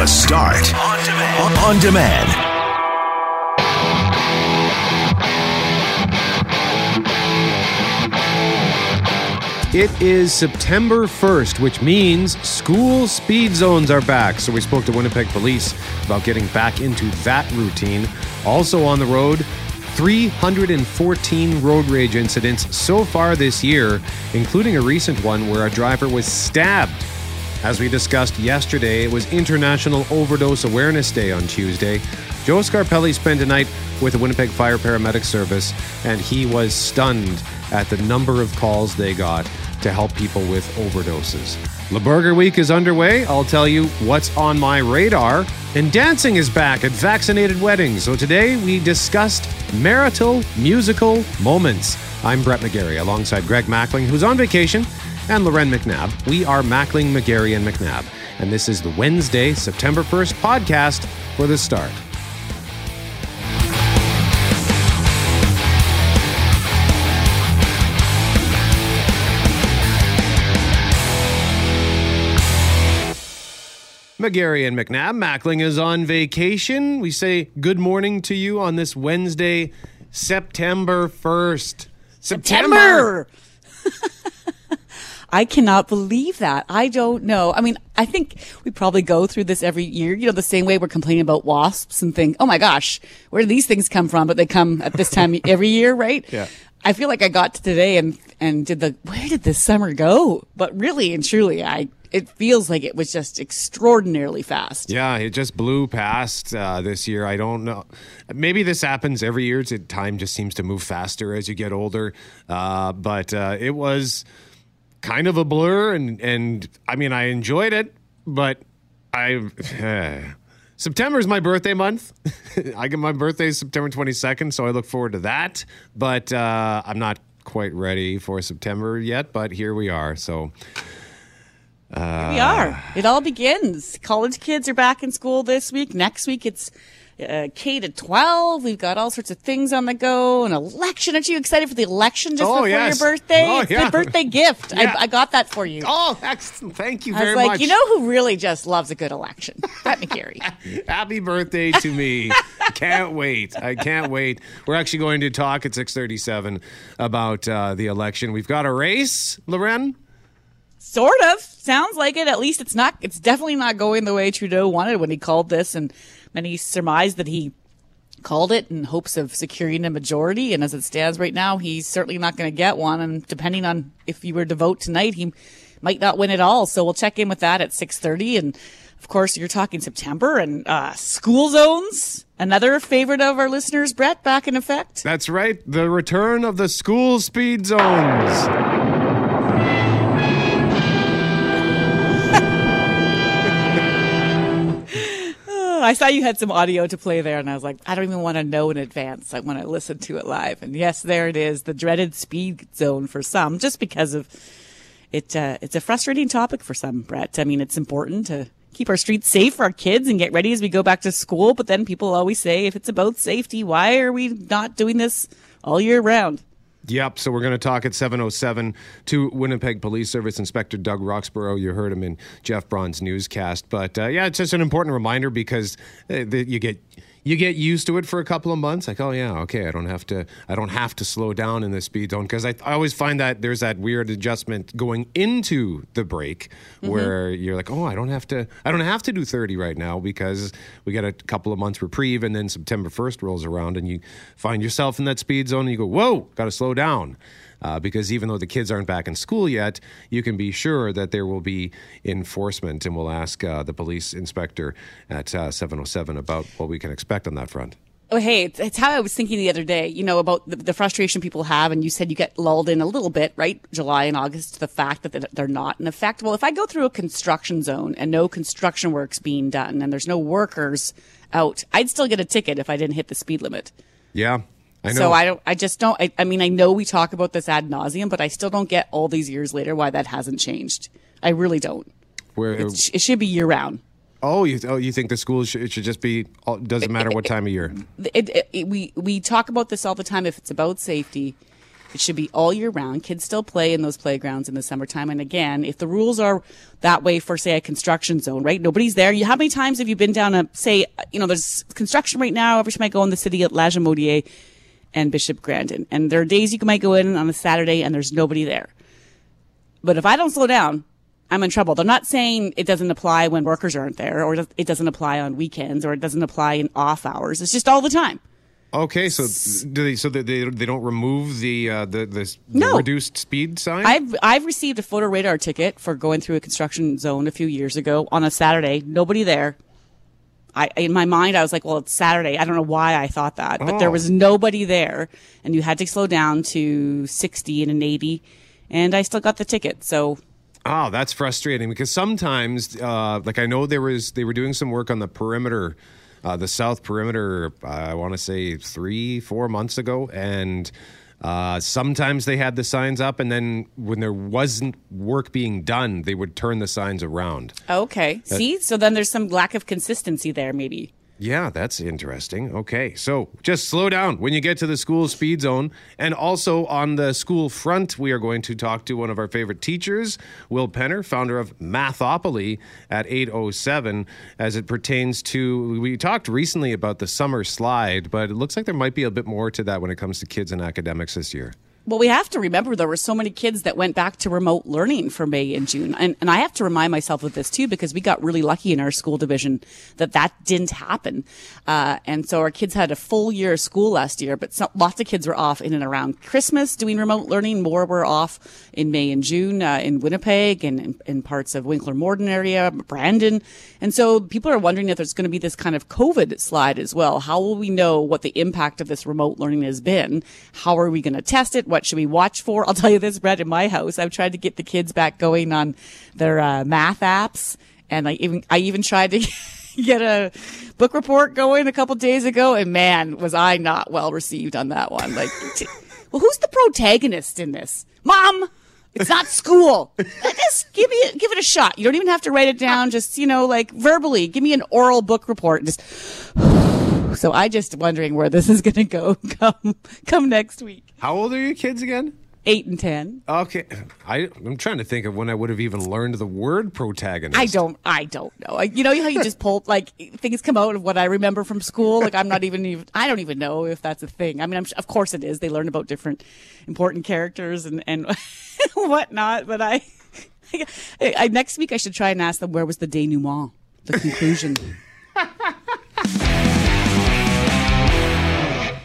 The Start on demand. It is September 1st, which means school speed zones are back. So we spoke to Winnipeg Police about getting back into that routine. Also on the road, 314 road rage incidents so far this year, including a recent one where a driver was stabbed. As we discussed yesterday, it was International Overdose Awareness Day on Tuesday. Joe Scarpelli spent a night with the Winnipeg Fire Paramedic Service, and he was stunned at the number of calls they got to help people with overdoses. LaBurger Week is underway. I'll tell you what's on my radar. And dancing is back at vaccinated weddings. So today we discussed marital musical moments. I'm Brett McGarry alongside Greg Mackling, who's on vacation, and Loren McNabb. We are Mackling, McGarry, and McNabb. And this is the Wednesday, September 1st podcast for The Start. McGarry and McNabb. Mackling is on vacation. We say good morning to you on this Wednesday, September 1st. September! I cannot believe that. I don't know. I mean, I think we probably go through this every year, you know, the same way we're complaining about wasps and think, oh my gosh, where do these things come from? But they come at this time every year, right? Yeah. I feel like I got to today and did the, where did this summer go? But really and truly, it feels like it was just extraordinarily fast. Yeah, it just blew past this year. I don't know. Maybe this happens every year. Time just seems to move faster as you get older. But it was kind of a blur, and I mean, I enjoyed it, but September is my birthday month. I get my birthday September 22nd, so I look forward to that. But I'm not quite ready for September yet, but here we are. So here we are. It all begins. College kids are back in school this week. Next week, it's K to 12. We've got all sorts of things on the go. An election. Aren't you excited for the election just before your birthday? Oh, it's the birthday gift. Yeah. I got that for you. Oh, excellent. Thank you very much. I was like, you know who really just loves a good election? Brett McGarry. Happy birthday to me. Can't wait. I can't wait. We're actually going to talk at 6:37 about the election. We've got a race, Loren. Sort of. Sounds like it. At least it's definitely not going the way Trudeau wanted when he called this, and many surmise that he called it in hopes of securing a majority. And as it stands right now, he's certainly not going to get one. And depending on if you were to vote tonight, he might not win at all. So we'll check in with that at 6:30. And of course, you're talking September and school zones. Another favorite of our listeners, Brett, back in effect. That's right. The return of the school speed zones. I saw you had some audio to play there, and I was like, I don't even want to know in advance. I want to listen to it live. And yes, there it is, the dreaded speed zone for some, just because of it. It's a frustrating topic for some, Brett. I mean, it's important to keep our streets safe for our kids and get ready as we go back to school. But then people always say, if it's about safety, why are we not doing this all year round? Yep, so we're going to talk at 7:07 to Winnipeg Police Service Inspector Doug Roxborough. You heard him in Jeff Braun's newscast. But, yeah, it's just an important reminder because you get used to it for a couple of months. Like, oh, yeah, okay, I don't have to slow down in the speed zone, because I always find that there's that weird adjustment going into the break where you're like, oh, I don't have to do 30 right now because we got a couple of months reprieve, and then September 1st rolls around and you find yourself in that speed zone and you go, whoa, got to slow down. Because even though the kids aren't back in school yet, you can be sure that there will be enforcement. And we'll ask the police inspector at 7:07 about what we can expect on that front. Oh, hey, it's how I was thinking the other day, you know, about the frustration people have. And you said you get lulled in a little bit, right? July and August, the fact that they're not in effect. Well, if I go through a construction zone and no construction work's being done and there's no workers out, I'd still get a ticket if I didn't hit the speed limit. Yeah. I know. So I mean, I know we talk about this ad nauseum, but I still don't get all these years later why that hasn't changed. I really don't. It should be year round. You think the schools should just be, it doesn't matter what time of year. We talk about this all the time. If it's about safety, It should be all year round. Kids still play in those playgrounds in the summertime. And again, if the rules are that way for, say, a construction zone, right? Nobody's there. How many times have you been down a, say, you know, there's construction right now. Every time I go in the city at La Jemoue and Bishop Grandin, and there are days you might go in on a Saturday and there's nobody there. But if I don't slow down, I'm in trouble. They're not saying it doesn't apply when workers aren't there, or it doesn't apply on weekends, or it doesn't apply in off hours. It's just all the time. Okay, so do they don't remove the reduced speed sign? I've received a photo radar ticket for going through a construction zone a few years ago on a Saturday. Nobody there. In my mind, I was like, well, it's Saturday. I don't know why I thought that, but there was nobody there, and you had to slow down to 60 and an 80, and I still got the ticket. So. Oh, that's frustrating, because sometimes, like I know they were doing some work on the perimeter, the South Perimeter, I want to say 3-4 months ago, and sometimes they had the signs up, and then when there wasn't work being done, they would turn the signs around. Okay. See? So then there's some lack of consistency there, maybe. Yeah, that's interesting. Okay, so just slow down when you get to the school speed zone. And also on the school front, we are going to talk to one of our favorite teachers, Will Penner, founder of Mathopoly, at 8:07, as it pertains to, we talked recently about the summer slide, but it looks like there might be a bit more to that when it comes to kids and academics this year. Well, we have to remember there were so many kids that went back to remote learning for May and June. And I have to remind myself of this, too, because we got really lucky in our school division that didn't happen. And so our kids had a full year of school last year, but lots of kids were off in and around Christmas doing remote learning. More were off in May and June in Winnipeg and in parts of Winkler-Morden area, Brandon. And so people are wondering if there's going to be this kind of COVID slide as well. How will we know what the impact of this remote learning has been? How are we going to test it? What should we watch for? I'll tell you this, Brett, in my house, I've tried to get the kids back going on their math apps. And I even tried to get a book report going a couple days ago. And man, was I not well received on that one. Like, well, who's the protagonist in this? Mom, it's not school. Just give it a shot. You don't even have to write it down. Just, you know, like verbally, give me an oral book report. And just... So I just wondering where this is going to go come next week. How old are your kids again? 8 and 10. Okay. I'm trying to think of when I would have even learned the word protagonist. I don't know. You know how you just pull, like, things come out of what I remember from school? Like, I'm not even I don't even know if that's a thing. I mean, of course it is. They learn about different important characters and whatnot. But I next week I should try and ask them where was the denouement, the conclusion.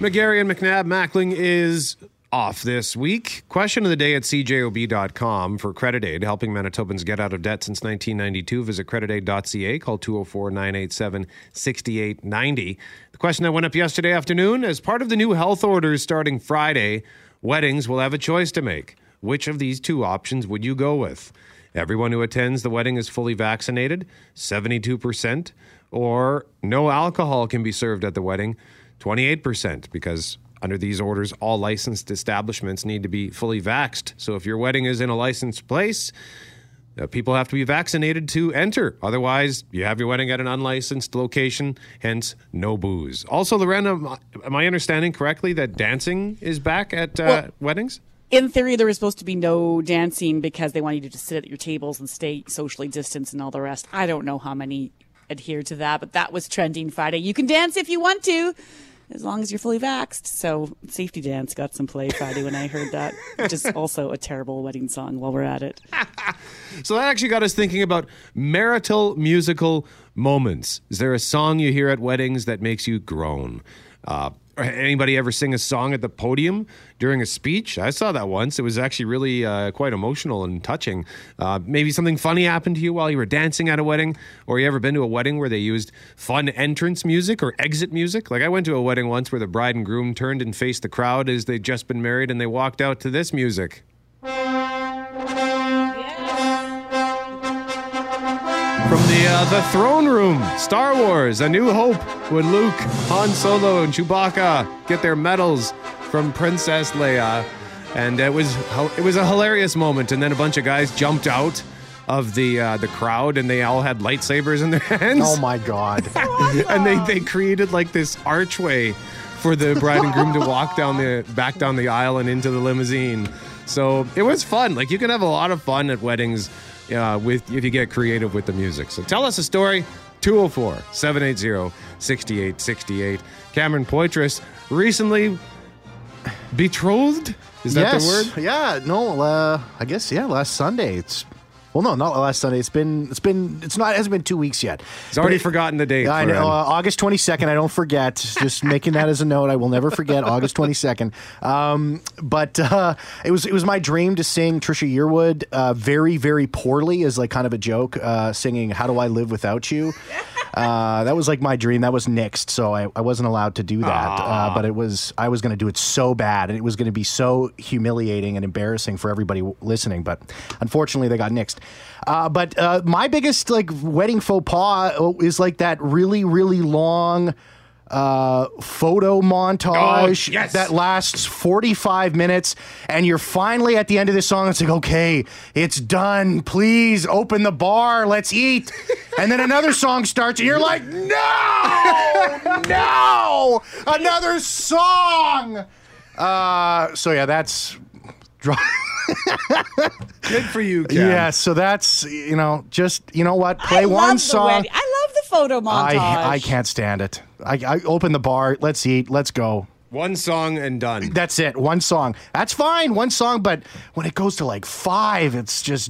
McGarry and McNabb Mackling is off this week. Question of the day at CJOB.com for Credit Aid, helping Manitobans get out of debt since 1992. Visit creditaid.ca, call 204-987-6890. The question that went up yesterday afternoon, as part of the new health orders starting Friday, weddings will have a choice to make. Which of these two options would you go with? Everyone who attends the wedding is fully vaccinated, 72%, or no alcohol can be served at the wedding, 28%, because under these orders, all licensed establishments need to be fully vaxxed. So if your wedding is in a licensed place, people have to be vaccinated to enter. Otherwise, you have your wedding at an unlicensed location, hence no booze. Also, Lorena, am I understanding correctly that dancing is back at weddings? In theory, there was supposed to be no dancing because they wanted you to sit at your tables and stay socially distanced and all the rest. I don't know how many adhere to that, but that was trending Friday. You can dance if you want to, as long as you're fully vaxxed. So Safety Dance got some play Friday when I heard that, which is also a terrible wedding song while we're at it. So that actually got us thinking about marital musical moments. Is there a song you hear at weddings that makes you groan? Anybody ever sing a song at the podium during a speech? I saw that once. It was actually really quite emotional and touching. Maybe something funny happened to you while you were dancing at a wedding, or you ever been to a wedding where they used fun entrance music or exit music? Like I went to a wedding once where the bride and groom turned and faced the crowd as they'd just been married, and they walked out to this music. From the throne room, Star Wars, A New Hope, when Luke, Han Solo, and Chewbacca get their medals from Princess Leia. And it was a hilarious moment. And then a bunch of guys jumped out of the crowd, and they all had lightsabers in their hands. Oh, my God. Awesome. And they created, like, this archway for the bride and groom to walk down the back down the aisle and into the limousine. So it was fun. Like, you can have a lot of fun at weddings with if you get creative with the music. So tell us a story. 204-780-6868. Cameron Poitras, recently betrothed? Is that the word? Yeah. No. I guess last Sunday. Well, no, not last Sunday. It hasn't been 2 weeks yet. He's already forgotten the date. I know. August 22nd. I don't forget. Just making that as a note. I will never forget August 22nd. It was my dream to sing Trisha Yearwood very, very poorly as like kind of a joke, singing "How Do I Live Without You." That was like my dream. That was nixed, so I wasn't allowed to do that. But I was going to do it so bad, and it was going to be so humiliating and embarrassing for everybody listening. But unfortunately, they got nixed. But my biggest like wedding faux pas is like that really, really long photo montage that lasts 45 minutes, and you're finally at the end of this song. It's like, okay, it's done. Please open the bar. Let's eat. And then another song starts, and you're like, no, another song. That's. Good for you, Ken. Yeah, so that's, what? Play one song. I love the photo montage. I can't stand it. I open the bar. Let's eat. Let's go. One song and done. That's it. One song. That's fine. One song. But when it goes to like five, it's just...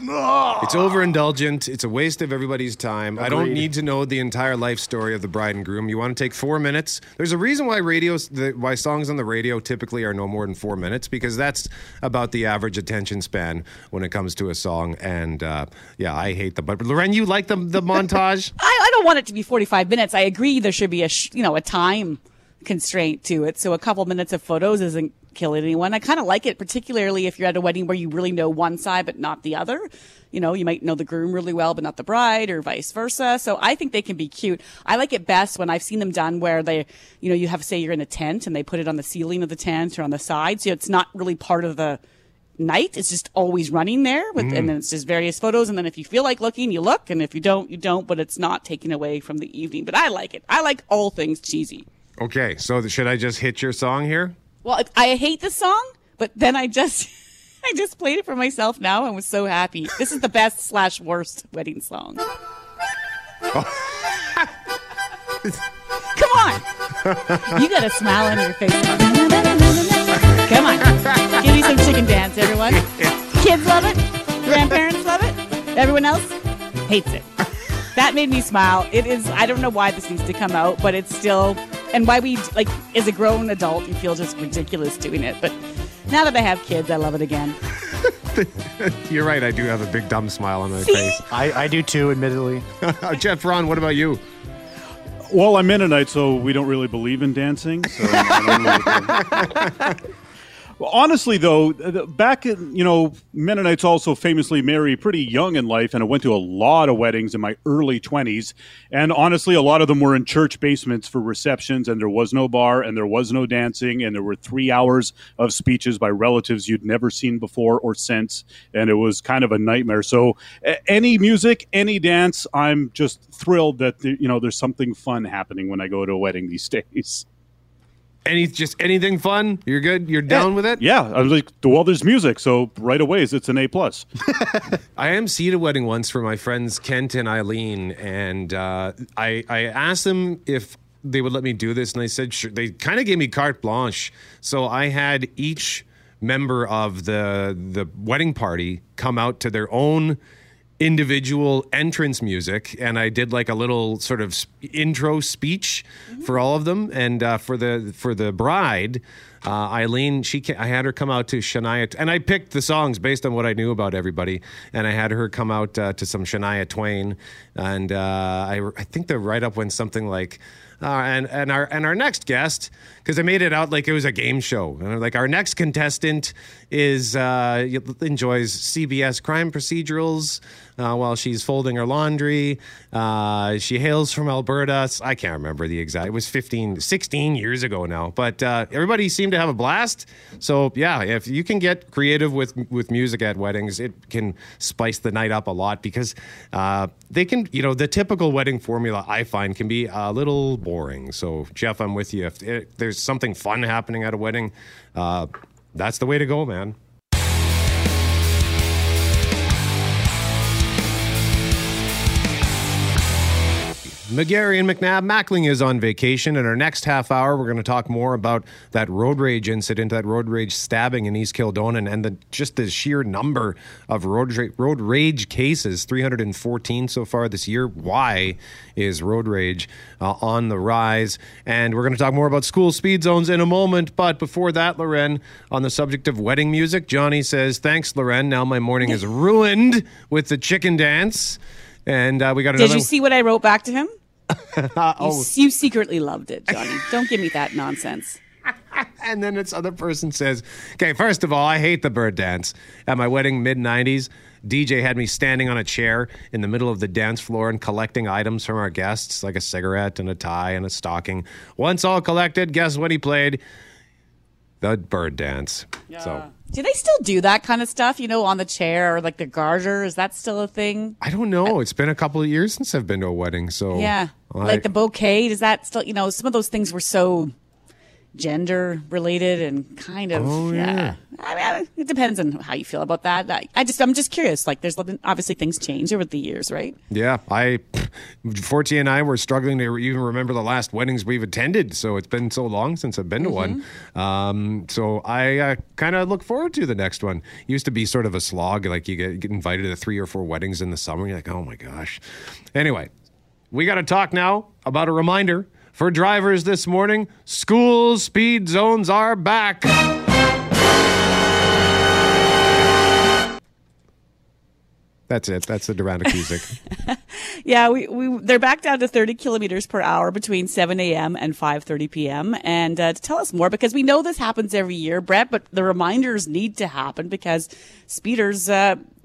It's overindulgent. It's a waste of everybody's time. Agreed. I don't need to know the entire life story of the bride and groom. You want to take 4 minutes? There's a reason why why songs on the radio typically are no more than 4 minutes, because that's about the average attention span when it comes to a song. And I hate them. But Loren, you like the montage? I don't want it to be 45 minutes. I agree. There should be a time constraint to it, so a couple minutes of photos isn't killing anyone. I kind of like it, particularly if you're at a wedding where you really know one side but not the other. You might know the groom really well but not the bride, or vice versa. So I think they can be cute. I like it best when I've seen them done where they, you have, say you're in a tent and they put it on the ceiling of the tent or on the side, so it's not really part of the night. It's just always running there with, and then it's just various photos, and then if you feel like looking, you look, and if you don't, you don't, but it's not taken away from the evening. But I like it. I like all things cheesy. Okay, so should I just hit your song here? Well, I hate this song, but then I just played it for myself now and was so happy. This is the best / worst wedding song. Oh. Come on. You got a smile on your face. Come on. Give me some Chicken Dance, everyone. Kids love it. Grandparents love it. Everyone else hates it. That made me smile. It is, I don't know why this needs to come out, but it's still, and why we, like, as a grown adult, you feel just ridiculous doing it. But now that I have kids, I love it again. You're right, I do have a big dumb smile on my face. I do too, admittedly. Jeff, Ron, what about you? Well, I'm Mennonite, so we don't really believe in dancing. So I don't really. Honestly, though, back in, Mennonites also famously marry pretty young in life, and I went to a lot of weddings in my early 20s, and honestly, a lot of them were in church basements for receptions, and there was no bar, and there was no dancing, and there were 3 hours of speeches by relatives you'd never seen before or since, and it was kind of a nightmare. So any music, any dance, I'm just thrilled that, there's something fun happening when I go to a wedding these days. Anything fun? You're good? You're down with it? Yeah. I was like, well, there's music, so right away it's an A+. I emceed a wedding once for my friends Kent and Eileen, and I asked them if they would let me do this, and they said sure. They kind of gave me carte blanche, so I had each member of the wedding party come out to their own individual entrance music, and I did like a little sort of intro speech for all of them. And for the bride, Eileen, I had her come out to Shania, and I picked the songs based on what I knew about everybody, and I had her come out to some Shania Twain, and I think the write-up went something like, and our next guest, because I made it out like it was a game show, and like our next contestant is enjoys CBS crime procedurals while she's folding her laundry. She hails from Alberta. I can't remember the exact. It was 16 years ago now, but everybody seemed to have a blast. So yeah, if you can get creative with music at weddings, it can spice the night up a lot, because they can, you know, the typical wedding formula I find can be a little boring. So Jeff, I'm with you. If there's something fun happening at a wedding, that's the way to go, man. McGarry and McNabb. Mackling is on vacation. In our next half hour, we're going to talk more about that road rage incident, that road rage stabbing in East Kildonan, and the sheer number of road rage cases, 314 so far this year. Why is road rage on the rise? And we're going to talk more about school speed zones in a moment. But before that, Loren, on the subject of wedding music, Johnny says, thanks, Loren. Now my morning is ruined with the chicken dance. And we got another. Did you see what I wrote back to him? Oh. You secretly loved it, Johnny. Don't give me that nonsense. And then this other person says, okay, first of all, I hate the bird dance. At my wedding, mid-90s, DJ had me standing on a chair in the middle of the dance floor and collecting items from our guests, like a cigarette and a tie and a stocking. Once all collected, guess what he played? The bird dance. Yeah. So. Do they still do that kind of stuff, you know, on the chair or like the garter? Is that still a thing? I don't know. It's been a couple of years since I've been to a wedding. So yeah, like the bouquet, does that still, you know, some of those things were so gender related and kind of, yeah. I mean, it depends on how you feel about that. I'm just curious. Like, there's obviously things change over the years, right? Yeah. Forty and I were struggling to even remember the last weddings we've attended. So it's been so long since I've been to one. So I kind of look forward to the next one. It used to be sort of a slog. Like, you get invited to 3 or 4 weddings in the summer. You're like, oh my gosh. Anyway, we got to talk now about a reminder for drivers this morning. School speed zones are back. That's it. That's the dramatic music. Yeah, they're back down to 30 kilometers per hour between 7 a.m. and 5:30 p.m. And to tell us more, because we know this happens every year, Brett, but the reminders need to happen because speeders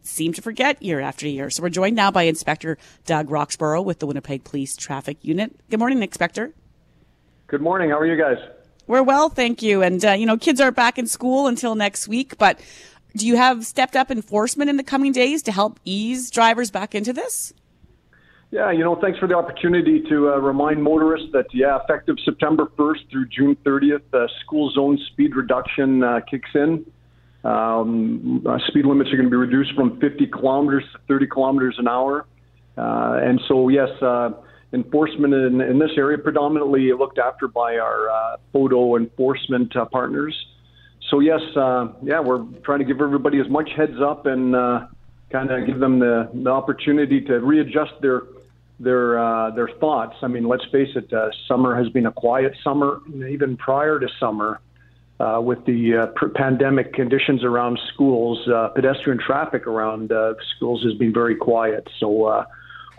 seem to forget year after year. So we're joined now by Inspector Doug Roxborough with the Winnipeg Police Traffic Unit. Good morning, Inspector. Good morning. How are you guys? We're well, thank you. And, you know, kids aren't back in school until next week, but do you have stepped up enforcement in the coming days to help ease drivers back into this? Yeah, you know, thanks for the opportunity to remind motorists that, effective September 1st through June 30th, school zone speed reduction kicks in. Speed limits are going to be reduced from 50 kilometers to 30 kilometers an hour. And so, yes, enforcement in this area predominantly looked after by our photo enforcement partners. So, yes, we're trying to give everybody as much heads up and kind of give them the opportunity to readjust their thoughts. I mean, let's face it, summer has been a quiet summer, even prior to summer. With the pandemic conditions around schools, pedestrian traffic around schools has been very quiet. So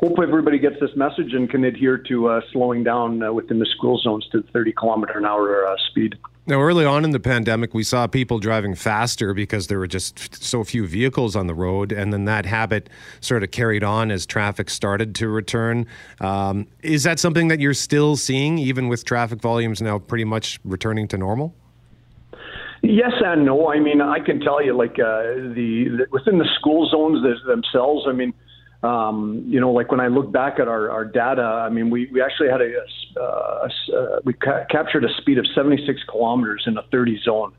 hopefully everybody gets this message and can adhere to slowing down within the school zones to 30 kilometer an hour speed. Now, early on in the pandemic, we saw people driving faster because there were just so few vehicles on the road, and then that habit sort of carried on as traffic started to return. Is that something that you're still seeing, even with traffic volumes now pretty much returning to normal? Yes and no. I mean, I can tell you, like, within the school zones themselves, I mean, you know, like when I look back at our data, I mean, we actually had captured a speed of 76 kilometers in a 30 zone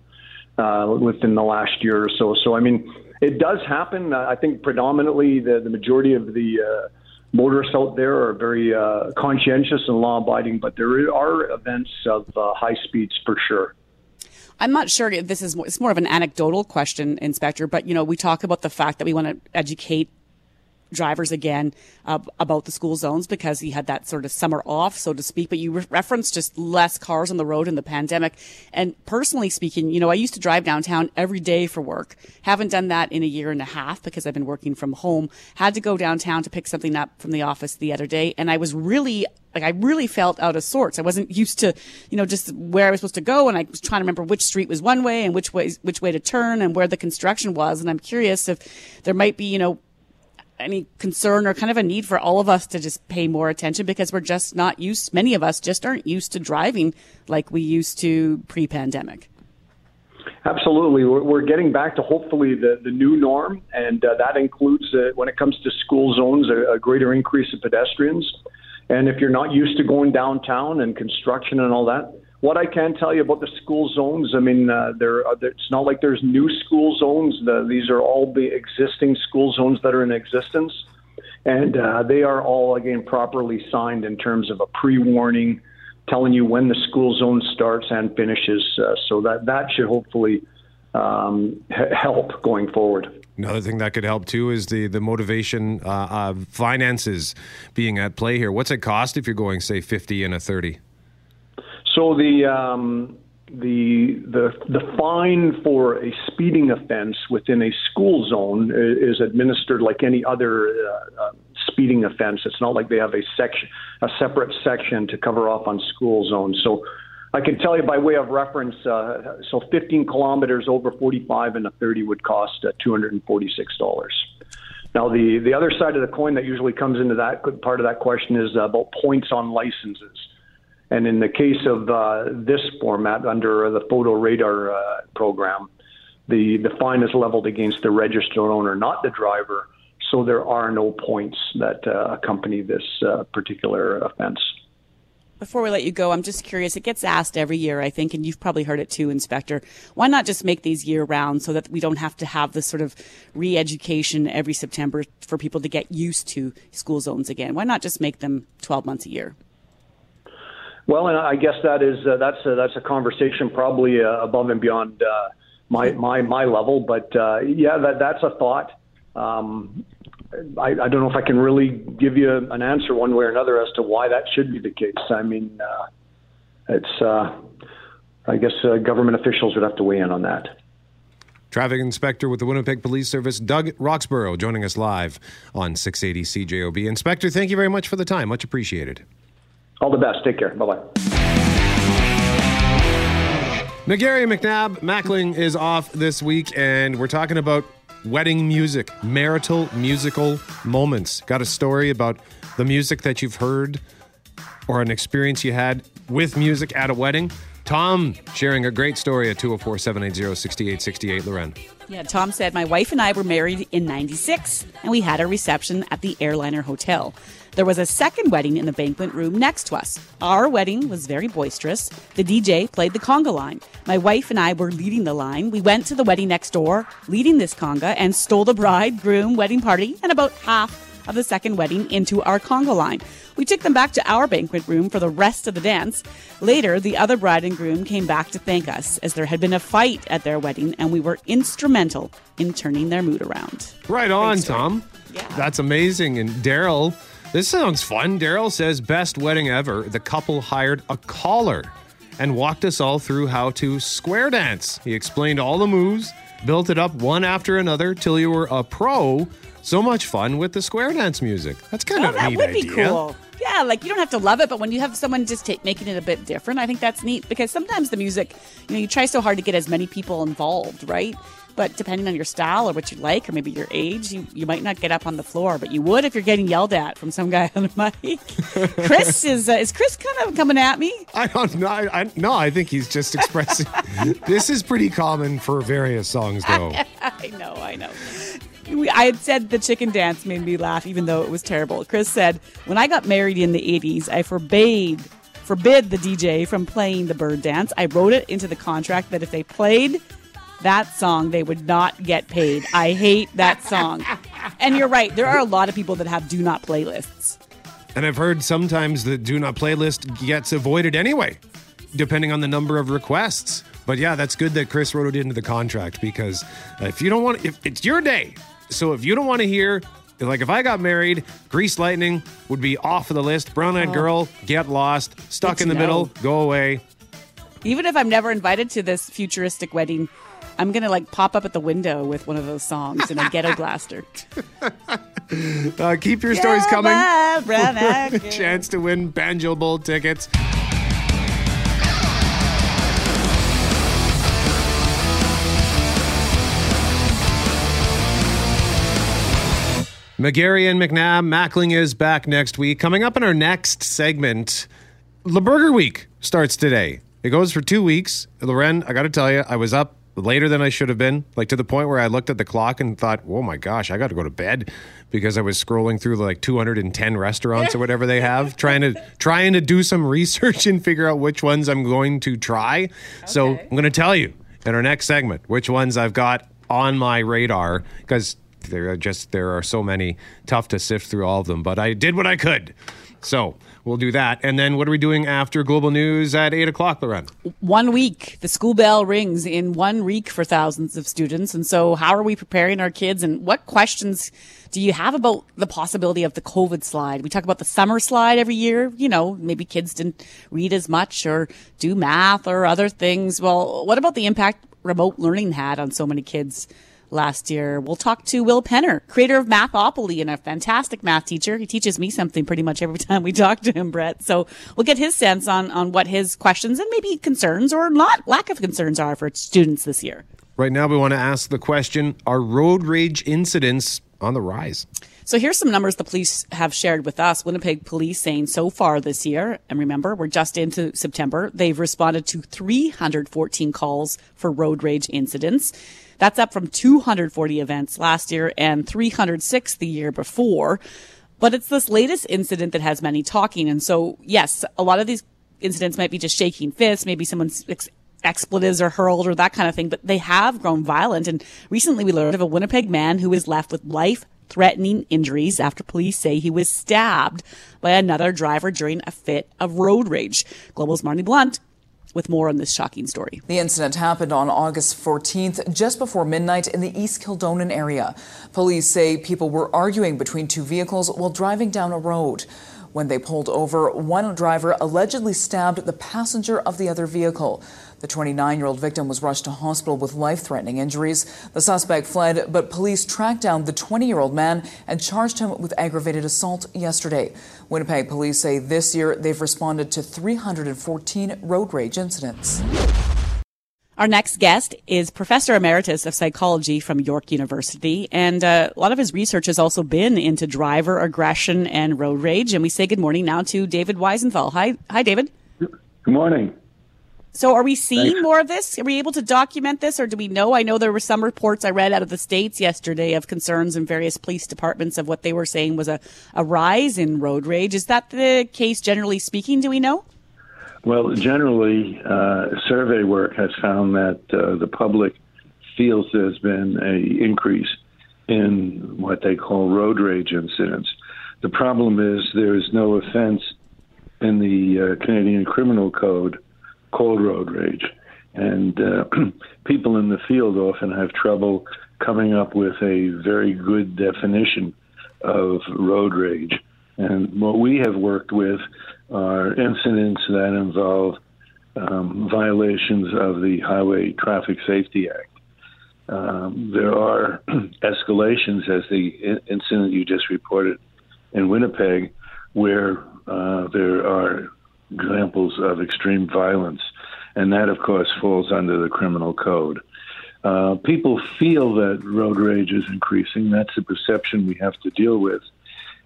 within the last year or so. So, I mean, it does happen. I think predominantly the majority of the motorists out there are very conscientious and law-abiding, but there are events of high speeds for sure. I'm not sure if this is it's more of an anecdotal question, Inspector, but, you know, we talk about the fact that we want to educate drivers again about the school zones because you had that sort of summer off, so to speak, but you referenced just less cars on the road in the pandemic. And personally speaking, you know, I used to drive downtown every day for work. Haven't done that in a year and a half because I've been working from home. Had to go downtown to pick something up from the office the other day, and I was really... Like, I really felt out of sorts. I wasn't used to, you know, just where I was supposed to go. And I was trying to remember which street was one way and which way to turn and where the construction was. And I'm curious if there might be, you know, any concern or kind of a need for all of us to just pay more attention because we're just not used. Many of us just aren't used to driving like we used to pre-pandemic. Absolutely. We're getting back to hopefully the new norm, and that includes, when it comes to school zones, a greater increase of pedestrians. And if you're not used to going downtown and construction and all that, what I can tell you about the school zones, I mean, it's not like there's new school zones. These are all the existing school zones that are in existence, and they are all, again, properly signed in terms of a pre-warning telling you when the school zone starts and finishes. So that should hopefully help going forward. Another thing that could help too is the motivation of finances being at play here. What's it cost if you're going, say, 50 and a 30? So the fine for a speeding offense within a school zone is administered like any other speeding offense. It's not like they have a separate section to cover off on school zones. So I can tell you by way of reference, so 15 kilometers over 45 and a 30 would cost $246. Now, the other side of the coin that usually comes into that part of that question is about points on licenses. And in the case of this format, under the photo radar program, the fine is leveled against the registered owner, not the driver. So there are no points that accompany this particular offense. Before we let you go, I'm just curious. It gets asked every year, I think, and you've probably heard it too, Inspector. Why not just make these year-round so that we don't have to have this sort of re-education every September for people to get used to school zones again? Why not just make them 12 months a year? Well, and I guess that is that's a conversation probably above and beyond my level, but yeah, that's a thought. I don't know if I can really give you an answer one way or another as to why that should be the case. I mean, it's I guess government officials would have to weigh in on that. Traffic Inspector with the Winnipeg Police Service, Doug Roxborough, joining us live on 680 CJOB. Inspector, thank you very much for the time. Much appreciated. All the best. Take care. Bye-bye. McGarry McNabb Mackling is off this week, and we're talking about wedding music, marital musical moments. Got a story about the music that you've heard or an experience you had with music at a wedding? Tom sharing a great story at 204-780-6868, Loren. Yeah, Tom said, my wife and I were married in 96, and we had our reception at the Airliner Hotel. There was a second wedding in the banquet room next to us. Our wedding was very boisterous. The DJ played the conga line. My wife and I were leading the line. We went to the wedding next door, leading this conga, and stole the bride, groom, wedding party, and about half of the second wedding into our conga line. We took them back to our banquet room for the rest of the dance. Later, the other bride and groom came back to thank us, as there had been a fight at their wedding, and we were instrumental in turning their mood around. Right on, Tom. Yeah. That's amazing. And Daryl, this sounds fun. Daryl says, best wedding ever. The couple hired a caller and walked us all through how to square dance. He explained all the moves, built it up one after another till you were a pro. So much fun with the square dance music. That's kind of a neat idea. That would be cool. Yeah, like you don't have to love it, but when you have someone just making it a bit different, I think that's neat, because sometimes the music, you know, you try so hard to get as many people involved, right? But depending on your style or what you like or maybe your age, you might not get up on the floor, but you would if you're getting yelled at from some guy on the mic. Chris, is Chris kind of coming at me? I don't know. No, I think he's just expressing. This is pretty common for various songs, though. I know. I had said The Chicken Dance made me laugh, even though it was terrible. Chris said, when I got married in the 80s, I forbid the DJ from playing The Bird Dance. I wrote it into the contract that if they played that song, they would not get paid. I hate that song. And you're right. There are a lot of people that have do not playlists. And I've heard sometimes the do not playlist gets avoided anyway, depending on the number of requests. But yeah, that's good that Chris wrote it into the contract, because if you don't want, if it's your day. So if you don't want to hear, like if I got married, Grease Lightning would be off of the list. Brown Eyed Girl, Get Lost, Stuck in the Middle, go away. Even if I'm never invited to this futuristic wedding, I'm going to like pop up at the window with one of those songs in a ghetto blaster. Keep your stories coming. A chance to win Banjo Bowl tickets. McGarry and McNabb Mackling is back next week. Coming up in our next segment, LaBurger Week starts today. It goes for 2 weeks. Loren, I got to tell you, I was up later than I should have been, like to the point where I looked at the clock and thought, oh my gosh, I got to go to bed, because I was scrolling through like 210 restaurants or whatever they have, trying to do some research and figure out which ones I'm going to try. Okay. So I'm going to tell you in our next segment which ones I've got on my radar, because there are so many, tough to sift through all of them, but I did what I could. So we'll do that. And then what are we doing after Global News at 8 o'clock, Lauren? 1 week. The school bell rings in 1 week for thousands of students. And so how are we preparing our kids, and what questions do you have about the possibility of the COVID slide? We talk about the summer slide every year. You know, maybe kids didn't read as much or do math or other things. Well, what about the impact remote learning had on so many kids last year? We'll talk to Will Penner, creator of Mathopoly and a fantastic math teacher. He teaches me something pretty much every time we talk to him, Brett. So we'll get his sense on what his questions and maybe concerns or not lack of concerns are for students this year. Right now, we want to ask the question, are road rage incidents on the rise? So here's some numbers the police have shared with us. Winnipeg Police saying so far this year, and remember, we're just into September, they've responded to 314 calls for road rage incidents. That's up from 240 events last year and 306 the year before. But it's this latest incident that has many talking. And so, yes, a lot of these incidents might be just shaking fists, maybe someone's expletives are hurled or that kind of thing, but they have grown violent. And recently we learned of a Winnipeg man who was left with life-threatening injuries after police say he was stabbed by another driver during a fit of road rage. Global's Marnie Blunt with more on this shocking story. The incident happened on August 14th, just before midnight in the East Kildonan area. Police say people were arguing between two vehicles while driving down a road. When they pulled over, one driver allegedly stabbed the passenger of the other vehicle. The 29-year-old victim was rushed to hospital with life-threatening injuries. The suspect fled, but police tracked down the 20-year-old man and charged him with aggravated assault yesterday. Winnipeg police say this year they've responded to 314 road rage incidents. Our next guest is Professor Emeritus of Psychology from York University, and a lot of his research has also been into driver aggression and road rage, and we say good morning now to David Weisenthal. Hi, David. Good morning. So are we seeing more of this? Are we able to document this, or do we know? I know there were some reports I read out of the States yesterday of concerns in various police departments of what they were saying was a rise in road rage. Is that the case generally speaking? Do we know? Well, generally, survey work has found that the public feels there's been an increase in what they call road rage incidents. The problem is there is no offense in the Canadian Criminal Code called road rage. And people in the field often have trouble coming up with a very good definition of road rage. And what we have worked with are incidents that involve violations of the Highway Traffic Safety Act. There are escalations, as the incident you just reported in Winnipeg, where there are examples of extreme violence. And that, of course, falls under the criminal code. People feel that road rage is increasing. That's the perception we have to deal with.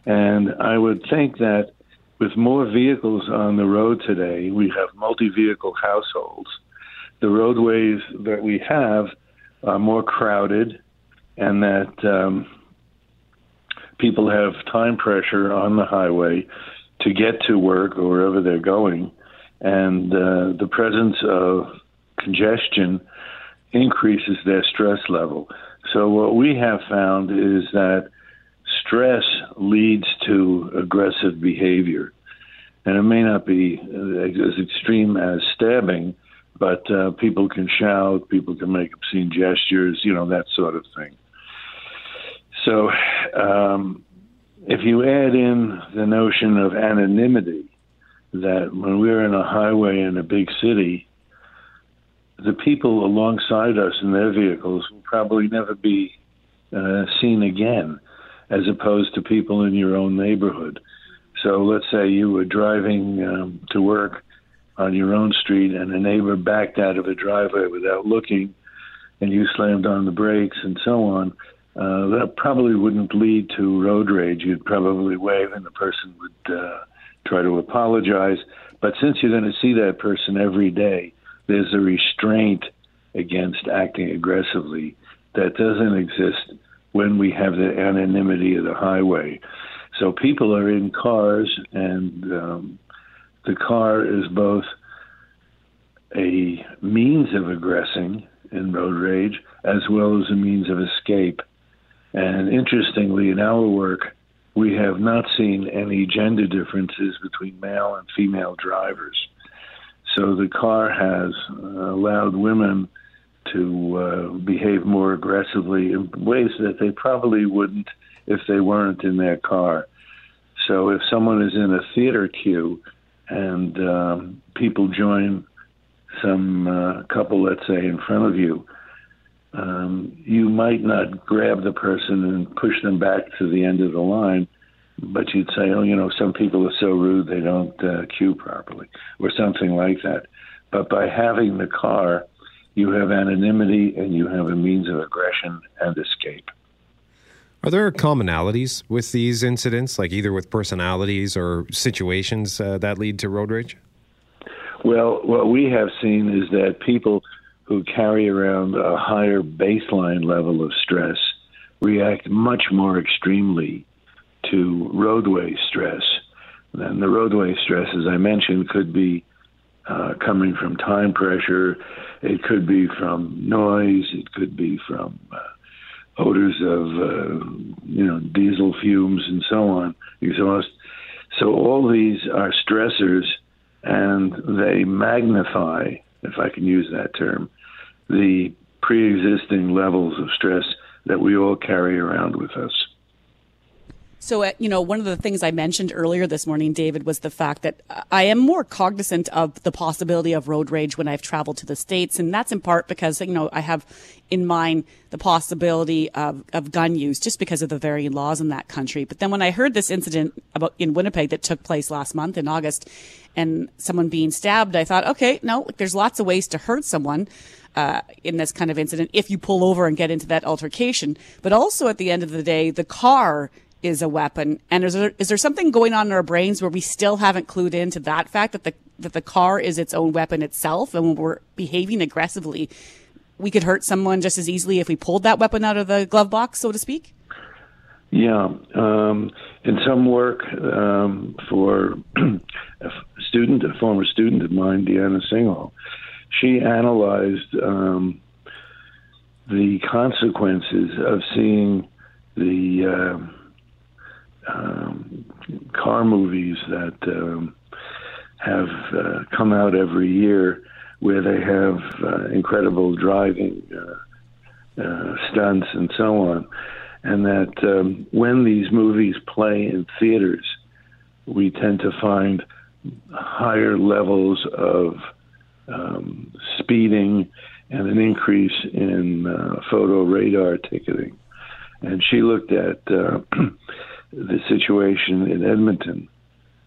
And I would think that with more vehicles on the road today, we have multi-vehicle households. The roadways that we have are more crowded, and that people have time pressure on the highway to get to work or wherever they're going. And the presence of congestion increases their stress level. So what we have found is that stress leads to aggressive behavior, and it may not be as extreme as stabbing, but people can shout, people can make obscene gestures, that sort of thing. So if you add in the notion of anonymity, that when we're in a highway in a big city, the people alongside us in their vehicles will probably never be seen again, as opposed to people in your own neighborhood. So let's say you were driving to work on your own street and a neighbor backed out of a driveway without looking and you slammed on the brakes and so on. That probably wouldn't lead to road rage. You'd probably wave and the person would try to apologize. But since you're going to see that person every day, there's a restraint against acting aggressively. That doesn't exist when we have the anonymity of the highway. So people are in cars, and the car is both a means of aggressing in road rage as well as a means of escape. And interestingly, in our work, we have not seen any gender differences between male and female drivers. So the car has allowed women to behave more aggressively in ways that they probably wouldn't if they weren't in their car. So if someone is in a theater queue and people join some couple, let's say, in front of you, you might not grab the person and push them back to the end of the line, but you'd say, oh, you know, some people are so rude they don't queue properly, or something like that. But by having the car, you have anonymity and you have a means of aggression and escape. Are there commonalities with these incidents, like either with personalities or situations that lead to road rage? Well, what we have seen is that people who carry around a higher baseline level of stress react much more extremely to roadway stress. And the roadway stress, as I mentioned, could be coming from time pressure. It could be from noise. It could be from odors of, diesel fumes and so on, exhaust. So all these are stressors, and they magnify, if I can use that term, the pre-existing levels of stress that we all carry around with us. So, one of the things I mentioned earlier this morning, David, was the fact that I am more cognizant of the possibility of road rage when I've traveled to the States. And that's in part because, I have in mind the possibility of gun use just because of the varying laws in that country. But then when I heard this incident in Winnipeg that took place last month in August and someone being stabbed, I thought, okay, no, there's lots of ways to hurt someone in this kind of incident if you pull over and get into that altercation. But also at the end of the day, the car is a weapon. And is there something going on in our brains where we still haven't clued into that fact that the car is its own weapon itself? And when we're behaving aggressively, we could hurt someone just as easily if we pulled that weapon out of the glove box, so to speak? Yeah. In some work for a former student of mine, Deanna Singhal, she analyzed the consequences of seeing the car movies that have come out every year, where they have incredible driving stunts and so on. And that when these movies play in theaters, we tend to find higher levels of speeding and an increase in photo radar ticketing. And she looked at the situation in Edmonton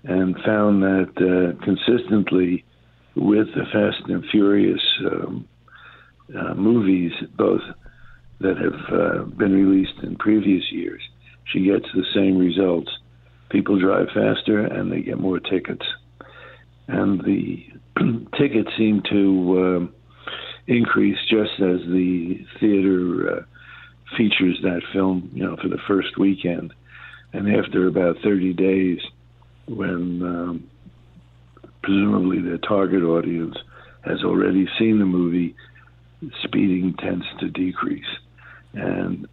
and found that consistently with the Fast and Furious movies, both that have been released in previous years, she gets the same results. People drive faster and they get more tickets. And the tickets seem to increase just as the theater features that film, for the first weekend. And after about 30 days, when presumably their target audience has already seen the movie, speeding tends to decrease. And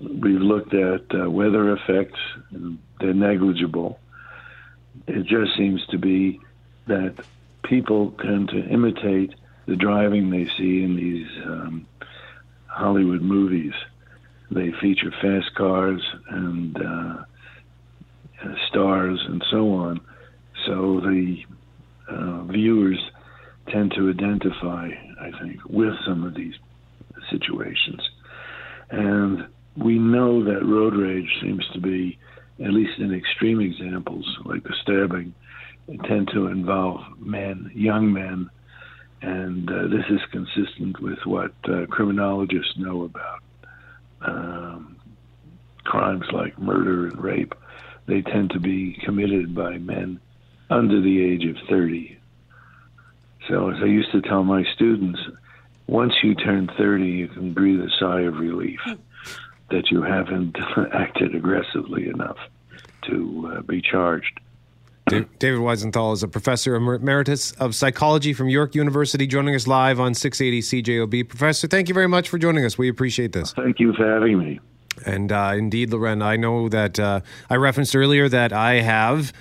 we've looked at weather effects, and they're negligible. It just seems to be that people tend to imitate the driving they see in these Hollywood movies. They feature fast cars and stars and so on. So the viewers tend to identify, I think, with some of these situations. And we know that road rage seems to be, at least in extreme examples like the stabbing, tend to involve men, young men. And this is consistent with what criminologists know about crimes like murder and rape. They tend to be committed by men under the age of 30. So as I used to tell my students, once you turn 30, you can breathe a sigh of relief that you haven't acted aggressively enough to be charged. David Weisenthal is a professor emeritus of psychology from York University, joining us live on 680 CJOB. Professor, thank you very much for joining us. We appreciate this. Thank you for having me. And indeed, Loren, I know that I referenced earlier that I have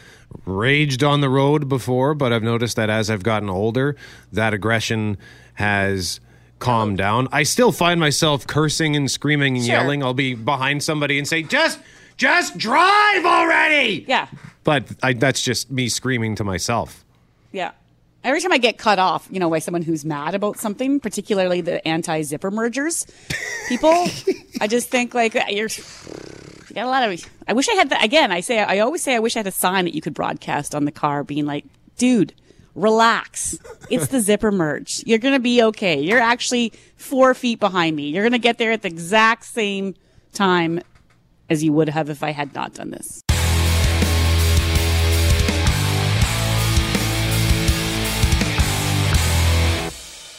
raged on the road before, but I've noticed that as I've gotten older, that aggression has calmed down. I still find myself cursing and screaming and yelling. I'll be behind somebody and say, just drive already! Yeah. But that's just me screaming to myself. Yeah. Every time I get cut off, you know, by someone who's mad about something, particularly the anti-zipper mergers people, I just think, like, you got a lot of... I wish I had that... Again, I always say I wish I had a sign that you could broadcast on the car being like, dude, relax. It's the zipper merge. You're going to be okay. You're actually 4 feet behind me. You're going to get there at the exact same time as you would have if I had not done this.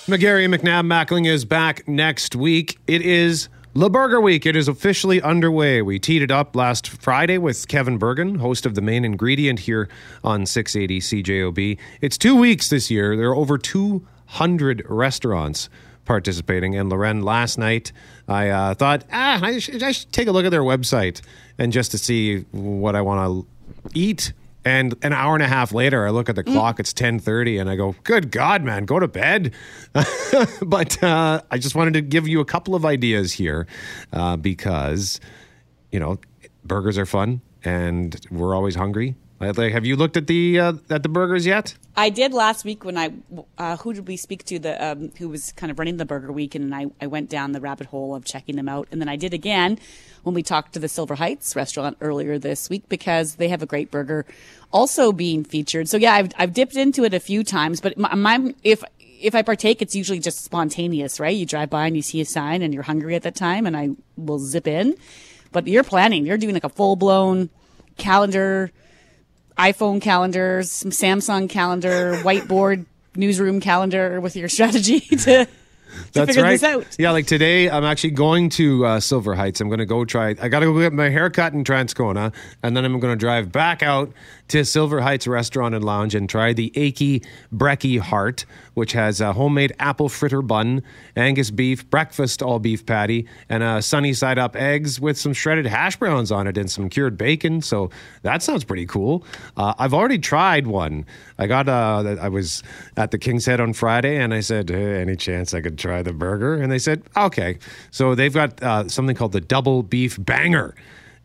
McGarry McNabb Mackling is back next week. It is LaBurger Week. It is officially underway. We teed it up last Friday with Kevin Bergen, host of The Main Ingredient here on 680 CJOB. It's 2 weeks this year. There are over 200 restaurants participating. And Loren, last night, I thought, I should take a look at their website and just to see what I want to eat. And an hour and a half later, I look at the clock. It's 10:30, and I go, "Good God, man, go to bed." But I just wanted to give you a couple of ideas here because, you know, burgers are fun, and we're always hungry. Like, have you looked at the burgers yet? I did last week when I who did we speak to the who was kind of running the Burger Week, and I went down the rabbit hole of checking them out, and then I did again when we talked to the Silver Heights restaurant earlier this week because they have a great burger also being featured. So yeah, I've dipped into it a few times, but if I partake, it's usually just spontaneous, right? You drive by and you see a sign and you're hungry at that time, and I will zip in. But you're planning, you're doing like a full blown calendar, iPhone calendars, some Samsung calendar, whiteboard, newsroom calendar with your strategy to. That's figure this out. Yeah, like today, I'm actually going to Silver Heights. I'm going to go try. I got to go get my haircut in Transcona, and then I'm going to drive back out to Silver Heights Restaurant and Lounge and try the Achy Brecky Heart, which has a homemade apple fritter bun, Angus beef, breakfast all beef patty, and sunny side up eggs with some shredded hash browns on it and some cured bacon. So that sounds pretty cool. I've already tried one. I was at the King's Head on Friday, and I said, hey, any chance I could try the burger? And they said, okay. So they've got something called the double beef banger.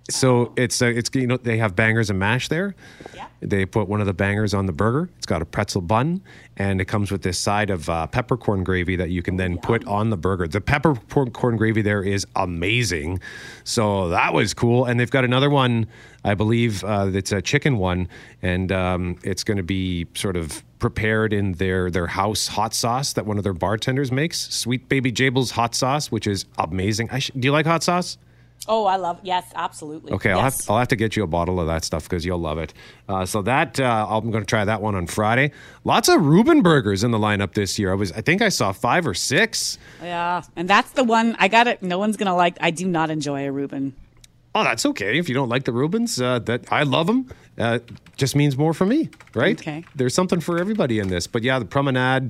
So it's you know, they have bangers and mash there. Yeah. They put one of the bangers on the burger. It's got a pretzel bun, and it comes with this side of peppercorn gravy that you can then put on the burger. The peppercorn gravy there is amazing. So that was cool. And they've got another one, I believe, that's a chicken one, and it's going to be sort of prepared in their house hot sauce that one of their bartenders makes, Sweet Baby Jabel's hot sauce, which is amazing. Do you like hot sauce? Oh, I love it. Yes, absolutely. Okay, yes. I'll have to get you a bottle of that stuff because you'll love it. So that I'm going to try that one on Friday. Lots of Reuben burgers in the lineup this year. I think I saw 5 or 6. Yeah, and that's the one I got. It. No one's going to like. I do not enjoy a Reuben. Oh, that's okay. If you don't like the Reubens, that I love them. Just means more for me, right? Okay. There's something for everybody in this. But yeah, the Promenade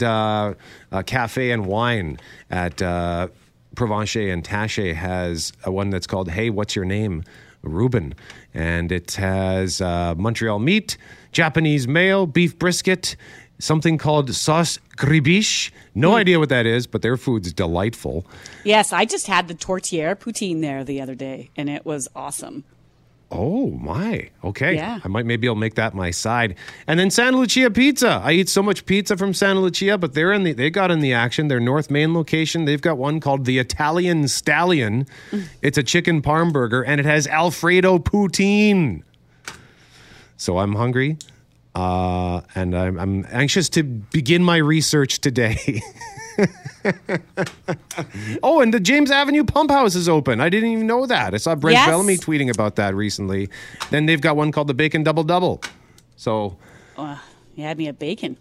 Cafe and Wine at. Provencher and Taché has one that's called Hey, What's Your Name? Reuben. And it has Montreal meat, Japanese mayo, beef brisket, something called sauce gribiche. No idea what that is, but their food's delightful. Yes, I just had the tortillere poutine there the other day, and it was awesome. Oh, my. Okay. Yeah. Maybe I'll make that my side. And then Santa Lucia Pizza. I eat so much pizza from Santa Lucia, but they got in the action. Their North Main location, they've got one called the Italian Stallion. It's a chicken parm burger, and it has Alfredo poutine. So I'm hungry, and I'm anxious to begin my research today. Oh, and the James Avenue Pump House is open. I didn't even know that. I saw Brent Bellamy tweeting about that recently. Then they've got one called the Bacon Double Double. So, you had me at bacon.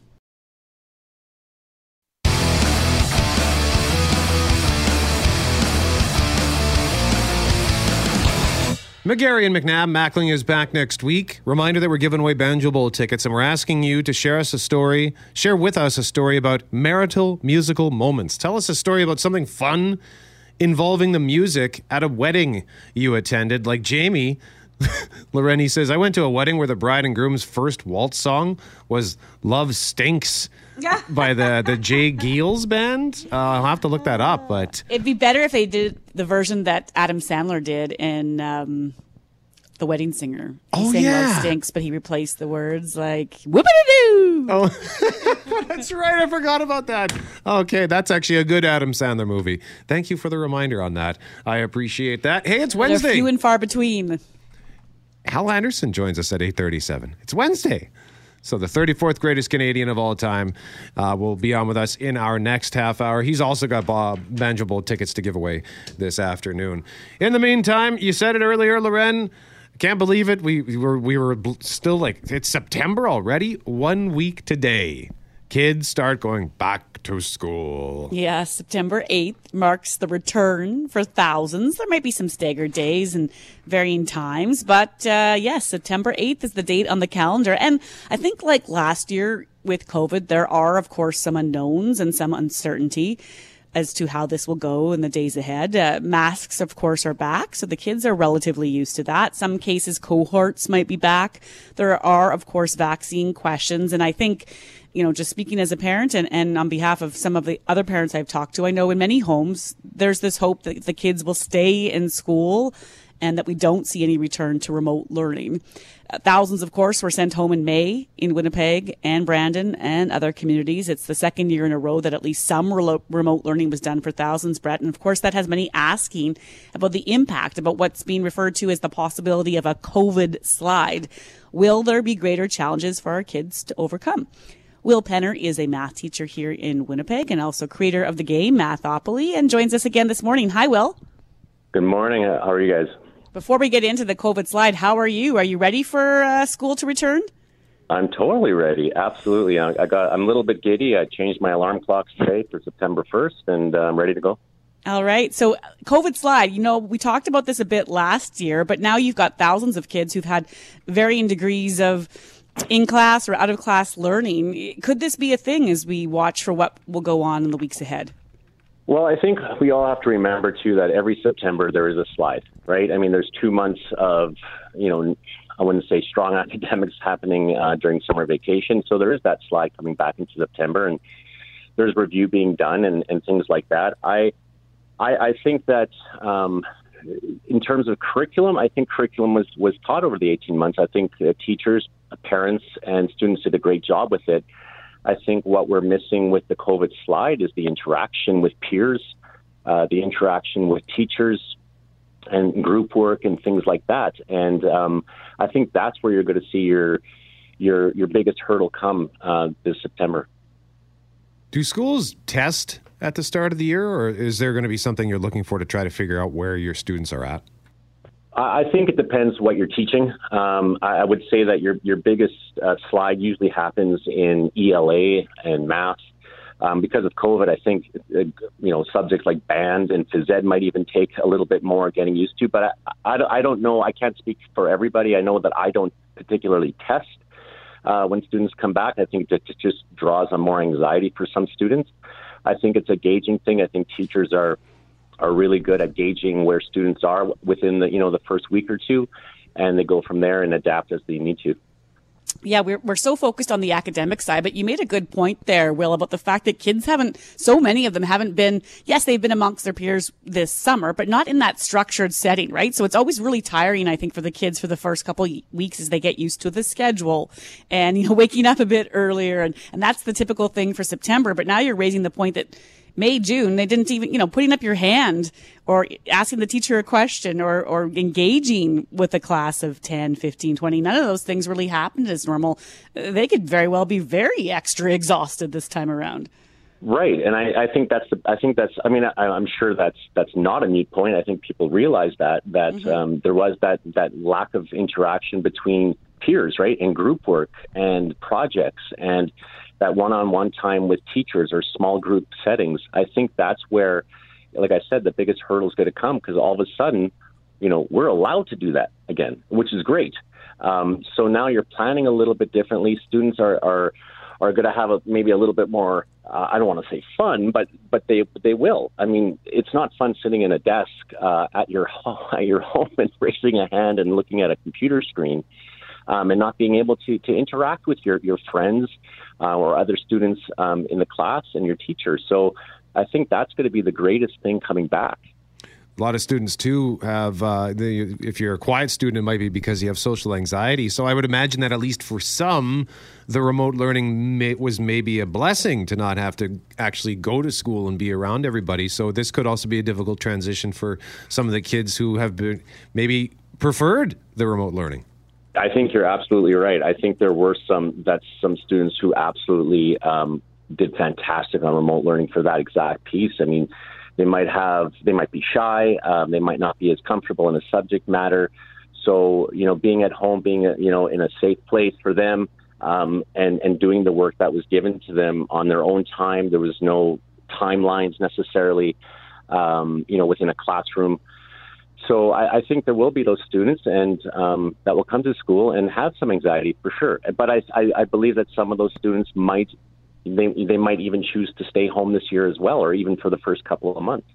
McGarry and McNabb, Mackling is back next week. Reminder that we're giving away Banjo Bowl tickets, and we're asking you to share with us a story about marital musical moments. Tell us a story about something fun involving the music at a wedding you attended. Like Jamie Loreni says, I went to a wedding where the bride and groom's first waltz song was Love Stinks by the Jay Giels band. I'll have to look that up. But it'd be better if they did the version that Adam Sandler did in The Wedding Singer. He sang Love Stinks, but he replaced the words like whoop-a-doo. Oh, that's right. I forgot about that. Okay, that's actually a good Adam Sandler movie. Thank you for the reminder on that. I appreciate that. Hey, it's Wednesday. They're few and far between. Hal Anderson joins us at 8:37. It's Wednesday. So the 34th greatest Canadian of all time will be on with us in our next half hour. He's also got Banjo Bowl tickets to give away this afternoon. In the meantime, you said it earlier, Loren. Can't believe it. We were still like, it's September already. 1 week today, kids start going back to school. Yeah, September 8th marks the return for thousands. There might be some staggered days and varying times, but yes, September 8th is the date on the calendar. And I think like last year with COVID, there are, of course, some unknowns and some uncertainty as to how this will go in the days ahead. Masks, of course, are back, so the kids are relatively used to that. Some cases, cohorts might be back. There are, of course, vaccine questions. And I think, you know, just speaking as a parent and on behalf of some of the other parents I've talked to, I know in many homes, there's this hope that the kids will stay in school and that we don't see any return to remote learning. Thousands, of course, were sent home in May in Winnipeg and Brandon and other communities. It's the second year in a row that at least some remote learning was done for thousands, Brett. And, of course, that has many asking about the impact, about what's being referred to as the possibility of a COVID slide. Will there be greater challenges for our kids to overcome? Will Penner is a math teacher here in Winnipeg and also creator of the game Mathopoly and joins us again this morning. Hi, Will. Good morning. How are you guys? Before we get into the COVID slide, how are you? Are you ready for school to return? I'm totally ready. Absolutely. I'm a little bit giddy. I changed my alarm clock today for September 1st, and I'm ready to go. All right. So COVID slide, you know, we talked about this a bit last year, but now you've got thousands of kids who've had varying degrees of in-class or out-of-class learning. Could this be a thing as we watch for what will go on in the weeks ahead? Well, I think we all have to remember, too, that every September there is a slide, right? I mean, there's 2 months of, you know, I wouldn't say strong academics happening during summer vacation. So there is that slide coming back into September, and there's review being done and things like that. I think that in terms of curriculum, I think curriculum was taught over the 18 months. I think teachers, parents, and students did a great job with it. I think what we're missing with the COVID slide is the interaction with peers, the interaction with teachers and group work and things like that. And I think that's where you're going to see your biggest hurdle come this September. Do schools test at the start of the year, or is there going to be something you're looking for to try to figure out where your students are at? I think it depends what you're teaching. I would say that your biggest slide usually happens in ELA and math. Because of COVID, I think subjects like band and phys ed might even take a little bit more getting used to. But I don't know. I can't speak for everybody. I know that I don't particularly test when students come back. I think that it just draws on more anxiety for some students. I think it's a gauging thing. I think teachers are really good at gauging where students are within the first week or two, and they go from there and adapt as they need to. Yeah, we're so focused on the academic side, but you made a good point there, Will, about the fact that kids they've been amongst their peers this summer, but not in that structured setting, right? So it's always really tiring, I think, for the kids for the first couple weeks as they get used to the schedule and, waking up a bit earlier. And that's the typical thing for September. But now you're raising the point that May, June, they didn't even, putting up your hand or asking the teacher a question or engaging with a class of 10, 15, 20. None of those things really happened as normal. They could very well be very extra exhausted this time around. Right. And I'm sure that's not a neat point. I think people realize that mm-hmm. There was that lack of interaction between peers, right, and group work and projects and that one-on-one time with teachers or small group settings. I think that's where, like I said, the biggest hurdle is going to come because all of a sudden you know, we're allowed to do that again, which is great. So now you're planning a little bit differently. Students are going to have maybe a little bit more, I don't want to say fun, but they will. I mean, it's not fun sitting in a desk at your home and raising a hand and looking at a computer screen and not being able to interact with your friends or other students in the class and your teacher. So I think that's going to be the greatest thing coming back. A lot of students, too, have, if you're a quiet student, it might be because you have social anxiety. So I would imagine that at least for some, the remote learning was maybe a blessing to not have to actually go to school and be around everybody. So this could also be a difficult transition for some of the kids who have been maybe preferred the remote learning. I think you're absolutely right. I think there were some students who absolutely did fantastic on remote learning for that exact piece. I mean, they might be shy. They might not be as comfortable in a subject matter. So, you know, being at home, being in a safe place for them and doing the work that was given to them on their own time. There was no timelines necessarily, within a classroom. So I think there will be those students and that will come to school and have some anxiety for sure. But I believe that some of those students they might even choose to stay home this year as well, or even for the first couple of months.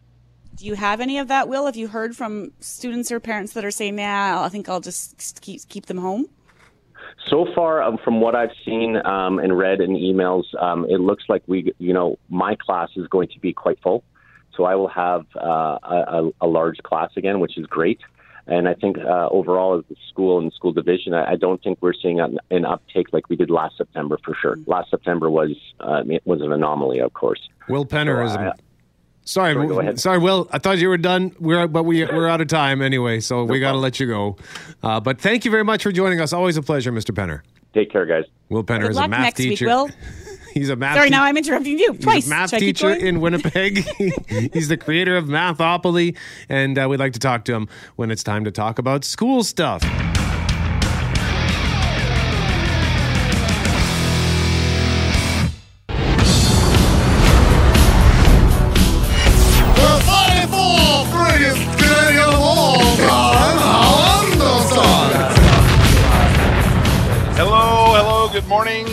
Do you have any of that, Will? Have you heard from students or parents that are saying, nah, I think I'll just keep them home? So far, from what I've seen and read in emails, it looks like my class is going to be quite full. So I will have a large class again, which is great. And I think overall, as the school and school division, I don't think we're seeing an uptake like we did last September for sure. Mm-hmm. Last September was an anomaly, of course. Will Penner is. Sorry, Will. I thought you were done. We're out of time anyway, so we got to let you go. But thank you very much for joining us. Always a pleasure, Mr. Penner. Take care, guys. Will Penner is a math teacher. Good luck next week, Will. He's a math teacher. Sorry, now I'm interrupting you twice. He's a math teacher in Winnipeg. He's the creator of Mathopoly, and we'd like to talk to him when it's time to talk about school stuff.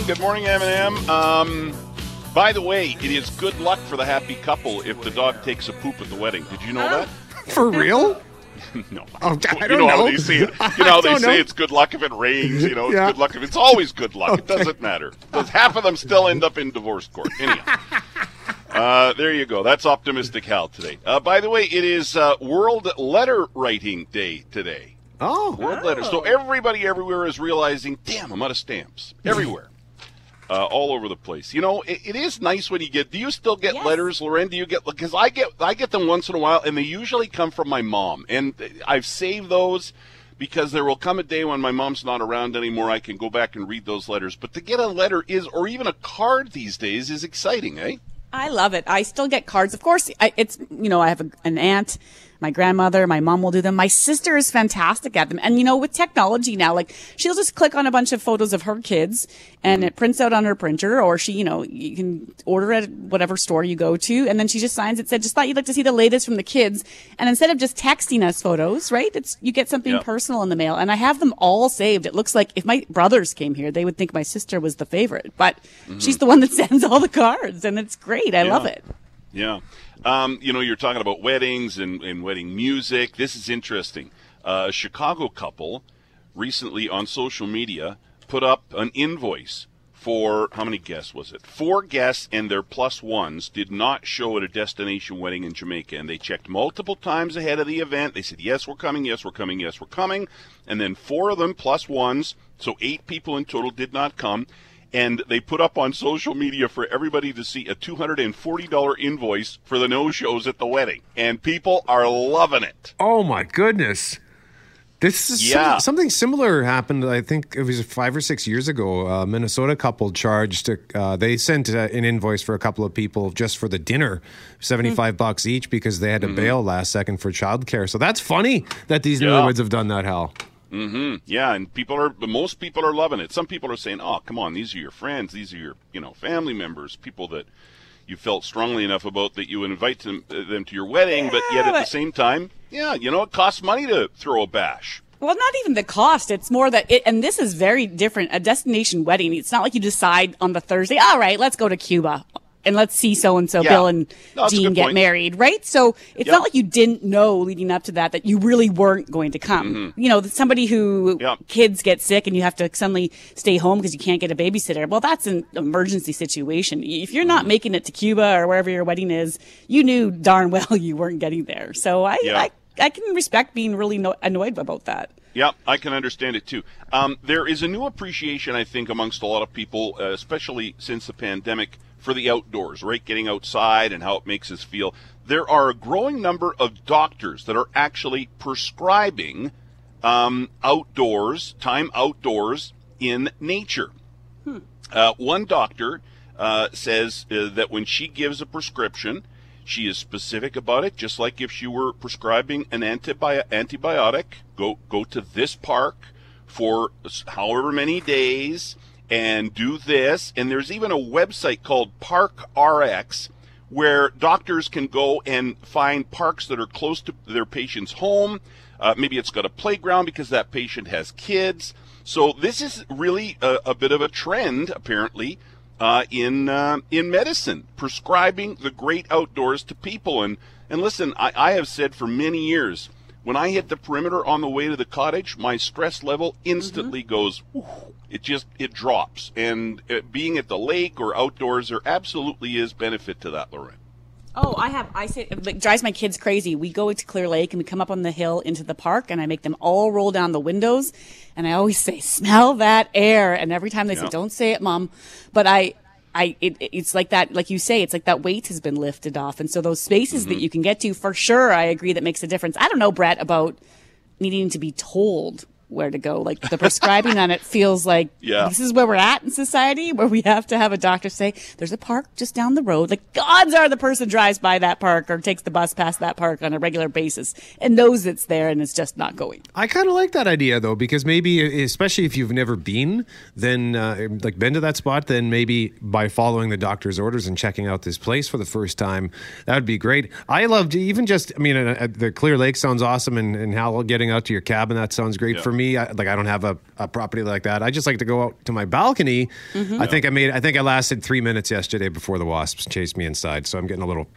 Good morning, M&M. By the way, it is good luck for the happy couple if the dog takes a poop at the wedding. Did you know that? For real? No. I don't know. They say it's good luck if it rains. You know, It's good luck if it's always good luck. Okay. It doesn't matter. Because half of them still end up in divorce court. Anyhow. There you go. That's Optimistic Hal today. By the way, it is World Letter Writing Day today. Oh. World letters. So everybody everywhere is realizing, damn, I'm out of stamps. Everywhere. All over the place. You know, it is nice when you get... Do you still get letters, Loren? Do you get... Because I get them once in a while, and they usually come from my mom. And I've saved those because there will come a day when my mom's not around anymore. I can go back and read those letters. But to get a letter or even a card these days is exciting, eh? I love it. I still get cards. Of course, I have an aunt... My grandmother, my mom will do them. My sister is fantastic at them. And, with technology now, like, she'll just click on a bunch of photos of her kids and it prints out on her printer, or she, you can order at whatever store you go to. And then she just signs it, said, just thought you'd like to see the latest from the kids. And instead of just texting us photos, right, you get something personal in the mail. And I have them all saved. It looks like if my brothers came here, they would think my sister was the favorite. But she's the one that sends all the cards. And it's great. I love it. Yeah. You're talking about weddings and wedding music. This is interesting. A Chicago couple recently on social media put up an invoice for, how many guests was it? 4 guests and their plus ones did not show at a destination wedding in Jamaica. And they checked multiple times ahead of the event. They said, yes, we're coming, yes, we're coming, yes, we're coming. And then 4 of them plus ones, so 8 people in total did not come. And they put up on social media for everybody to see a $240 invoice for the no-shows at the wedding. And people are loving it. Oh, my goodness. This is something similar happened, I think it was 5 or 6 years ago. A Minnesota couple charged, they sent an invoice for a couple of people just for the dinner, $75 each, because they had to bail last second for childcare. So that's funny that these newlyweds have done that, Hal. Mm-hmm. Yeah, and most people are loving it. Some people are saying, oh, come on, these are your friends. These are your, family members, people that you felt strongly enough about that you would invite them to your wedding, but yet at the same time, it costs money to throw a bash. Well, not even the cost. It's more that and this is very different. A destination wedding, it's not like you decide on the Thursday, all right, let's go to Cuba and let's see so-and-so Bill and Dean get married, right? So it's not like you didn't know leading up to that you really weren't going to come. Mm-hmm. You know, somebody who kids get sick and you have to suddenly stay home because you can't get a babysitter. Well, that's an emergency situation. If you're not making it to Cuba or wherever your wedding is, you knew darn well you weren't getting there. So I can respect being really annoyed about that. Yeah, I can understand it too. There is a new appreciation, I think, amongst a lot of people, especially since the pandemic, for the outdoors, right? Getting outside and how it makes us feel. There are a growing number of doctors that are actually prescribing time outdoors in nature. One doctor says that when she gives a prescription, she is specific about it, just like if she were prescribing an antibiotic, go to this park for however many days and do this. And there's even a website called Park RX where doctors can go and find parks that are close to their patient's home. Maybe it's got a playground because that patient has kids. So this is really a bit of a trend, apparently, in medicine, prescribing the great outdoors to people. And listen, I have said for many years, when I hit the perimeter on the way to the cottage, my stress level instantly goes, it drops. And being at the lake or outdoors, there absolutely is benefit to that, Lorraine. Oh, it drives my kids crazy. We go to Clear Lake and we come up on the hill into the park and I make them all roll down the windows and I always say, smell that air. And every time they say, don't say it, Mom. But it's like that, like you say, it's like that weight has been lifted off. And so those spaces that you can get to, for sure, I agree that makes a difference. I don't know, Brett, about needing to be told where to go. Like the prescribing on it feels like this is where we're at in society, where we have to have a doctor say there's a park just down the road. Like the odds are the person drives by that park or takes the bus past that park on a regular basis and knows it's there and it's just not going. I kind of like that idea though, because maybe, especially if you've never been, then been to that spot, then maybe by following the doctor's orders and checking out this place for the first time, that would be great. I loved even just, I mean, the Clear Lake sounds awesome, and how getting out to your cabin, that sounds great for me. I don't have a property like that. I just like to go out to my balcony. Mm-hmm. I think I lasted 3 minutes yesterday before the wasps chased me inside. So I'm getting a little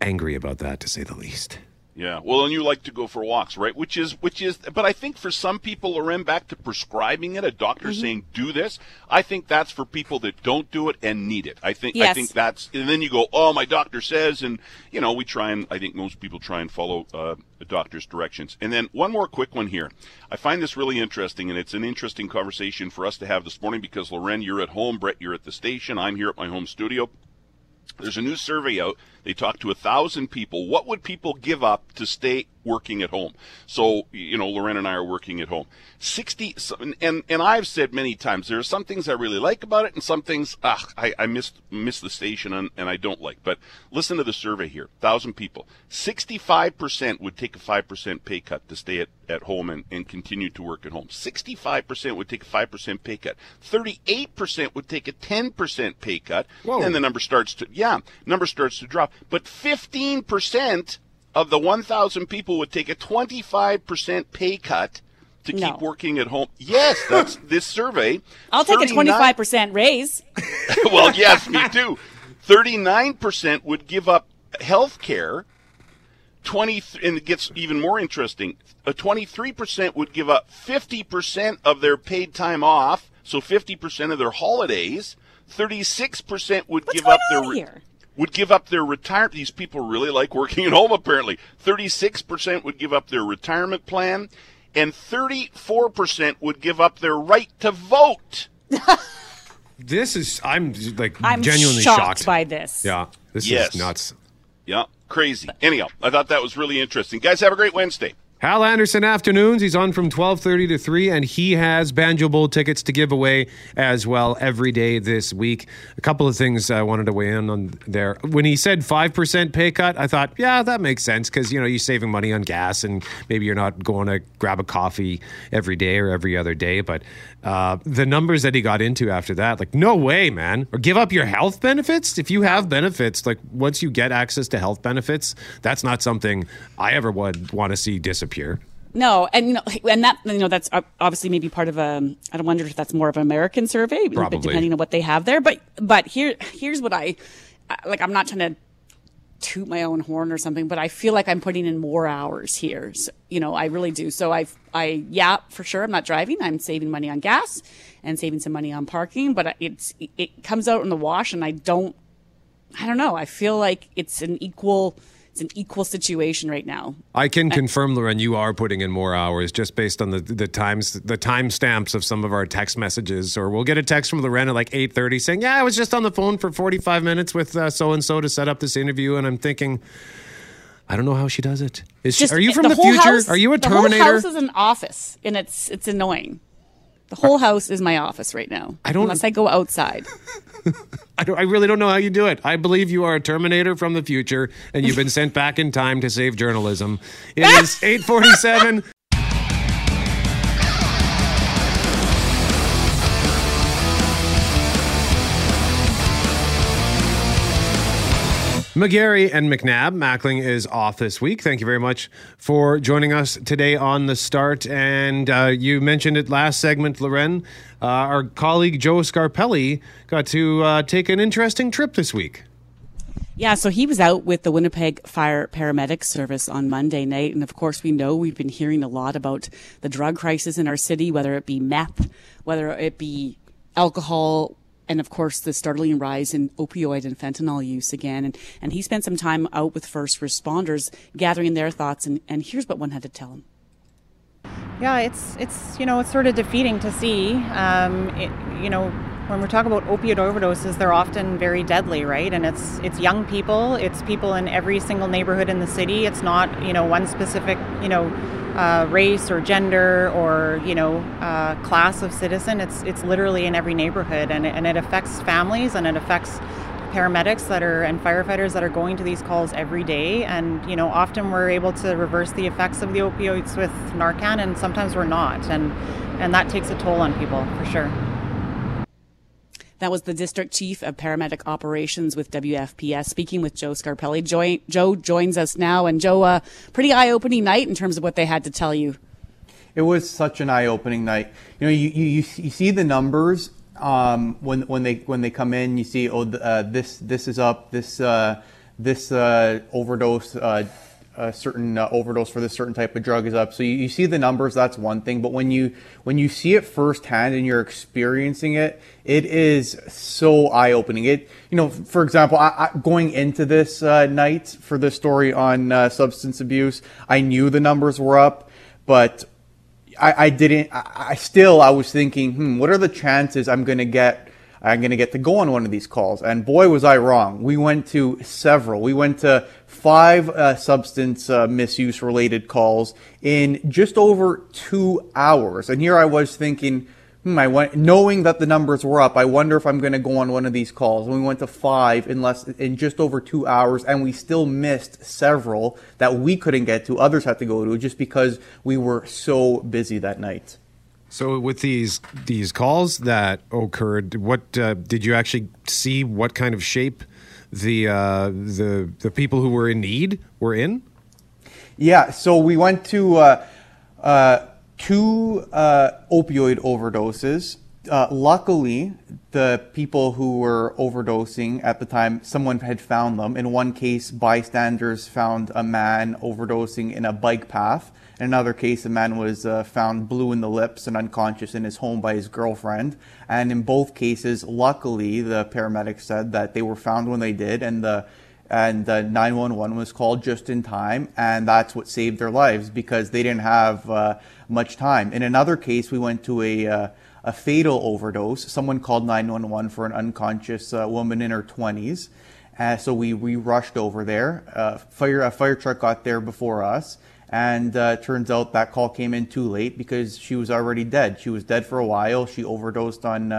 angry about that, to say the least. Yeah. Well, and you like to go for walks, right? Which is, but I think for some people, Loren, back to prescribing it, a doctor saying, do this. I think that's for people that don't do it and need it. I think that's, and then you go, oh, my doctor says, and we try, and I think most people try and follow the doctor's directions. And then one more quick one here. I find this really interesting, and it's an interesting conversation for us to have this morning because Loren, you're at home, Brett, you're at the station, I'm here at my home studio. There's a new survey out. They talked to 1,000 people. What would people give up to stay working at home? So, Loren and I are working at home. 60, and I've said many times, there are some things I really like about it and some things, I miss the station and I don't like. But listen to the survey here. 1,000 people. 65% would take a 5% pay cut to stay at home and continue to work at home. 65% would take a 5% pay cut. 38% would take a 10% pay cut. Whoa. And the number starts to, drop. But 15% of the 1,000 people would take a 25% pay cut to keep working at home. Yes, that's this survey. I'll take a 25% raise. Well, yes, me too. 39% would give up health care. 20, and it gets even more interesting. 23% would give up 50% of their paid time off, so 50% of their holidays. 36% would give up their retirement. These people really like working at home, apparently. 36% would give up their retirement plan, and 34% would give up their right to vote. I'm genuinely shocked by this. Yeah, this is nuts. Yeah, crazy. Anyhow, I thought that was really interesting. Guys, have a great Wednesday. Hal Anderson afternoons. He's on from 12:30 to 3, and he has Banjo Bowl tickets to give away as well every day this week. A couple of things I wanted to weigh in on there. When he said 5% pay cut, I thought, yeah, that makes sense because, you know, you're saving money on gas and maybe you're not going to grab a coffee every day or every other day. But the numbers that he got into after that, like, no way, man. Or give up your health benefits? If you have benefits, like, once you get access to health benefits, that's not something I ever would want to see disappear. No, and you know, and that, you know, that's obviously maybe part of a, I don't wonder if that's more of an American survey, probably, depending on what they have there. But here's what I like. I'm not trying to toot my own horn or something, but I feel like I'm putting in more hours here. So, you know, I really do. So I yeah, for sure, I'm not driving. I'm saving money on gas and saving some money on parking, but it comes out in the wash, and I don't know. I feel like it's an equal situation right now. I can confirm, Lauren, you are putting in more hours just based on the timestamps of some of our text messages. Or we'll get a text from Lauren at like 8:30 saying, yeah, I was just on the phone for 45 minutes with so-and-so to set up this interview. And I'm thinking, I don't know how she does it. Are you from the future? House, are you a Terminator? The whole house is an office, and it's annoying. The whole house is my office right now. Unless I go outside. I really don't know how you do it. I believe you are a Terminator from the future, and you've been sent back in time to save journalism. It is 8:47. McGarry and McNabb. Mackling is off this week. Thank you very much for joining us today on The Start. And you mentioned it last segment, Loren. Our colleague Joe Scarpelli got to take an interesting trip this week. Yeah, so he was out with the Winnipeg Fire Paramedic Service on Monday night. And of course, we know we've been hearing a lot about the drug crisis in our city, whether it be meth, whether it be alcohol, and of course, the startling rise in opioid and fentanyl use again. And he spent some time out with first responders gathering their thoughts. And here's what one had to tell him. Yeah, it's you know, it's sort of defeating to see. You know, when we're talking about opioid overdoses, they're often very deadly, right? And it's young people. It's people in every single neighborhood in the city. It's not, you know, one specific, you know, race or gender or, you know, class of citizen. It's literally in every neighborhood, and it affects families, and it affects paramedics that are and firefighters that are going to these calls every day. And, you know, often we're able to reverse the effects of the opioids with Narcan, and sometimes we're not, and that takes a toll on people for sure. That was the District Chief of Paramedic Operations with WFPS speaking with Joe Scarpelli. Joe joins us now. And Joe, pretty eye-opening night in terms of what they had to tell you. It was such an eye-opening night. You know, you see the numbers when they come in. You see, this is up. This overdose. A certain overdose for this certain type of drug is up. So you see the numbers, that's one thing. But when you see it firsthand and you're experiencing it, it is so eye-opening. It, you know, for example, I going into this night for this story on substance abuse, I knew the numbers were up, but I was thinking, what are the chances I'm going to get to go on one of these calls? And boy, was I wrong. We went to several. We went to 5 substance misuse related calls in just over 2 hours. And here I was thinking, knowing that the numbers were up, I wonder if I'm going to go on one of these calls. And we went to 5 in just over 2 hours, and we still missed several that we couldn't get to, others had to go to, just because we were so busy that night. So with these calls that occurred, what did you actually see? What kind of shape the people who were in need were in? Yeah, so we went to 2 opioid overdoses. Luckily, the people who were overdosing at the time, someone had found them. In one case, bystanders found a man overdosing in a bike path. In another case, a man was found blue in the lips and unconscious in his home by his girlfriend. And in both cases, luckily, the paramedics said that they were found when they did, and the 911 was called just in time, and that's what saved their lives because they didn't have much time. In another case, we went to a fatal overdose. Someone called 911 for an unconscious woman in her 20s, so we rushed over there. A fire truck got there before us. And it turns out that call came in too late because she was already dead. She was dead for a while. She overdosed on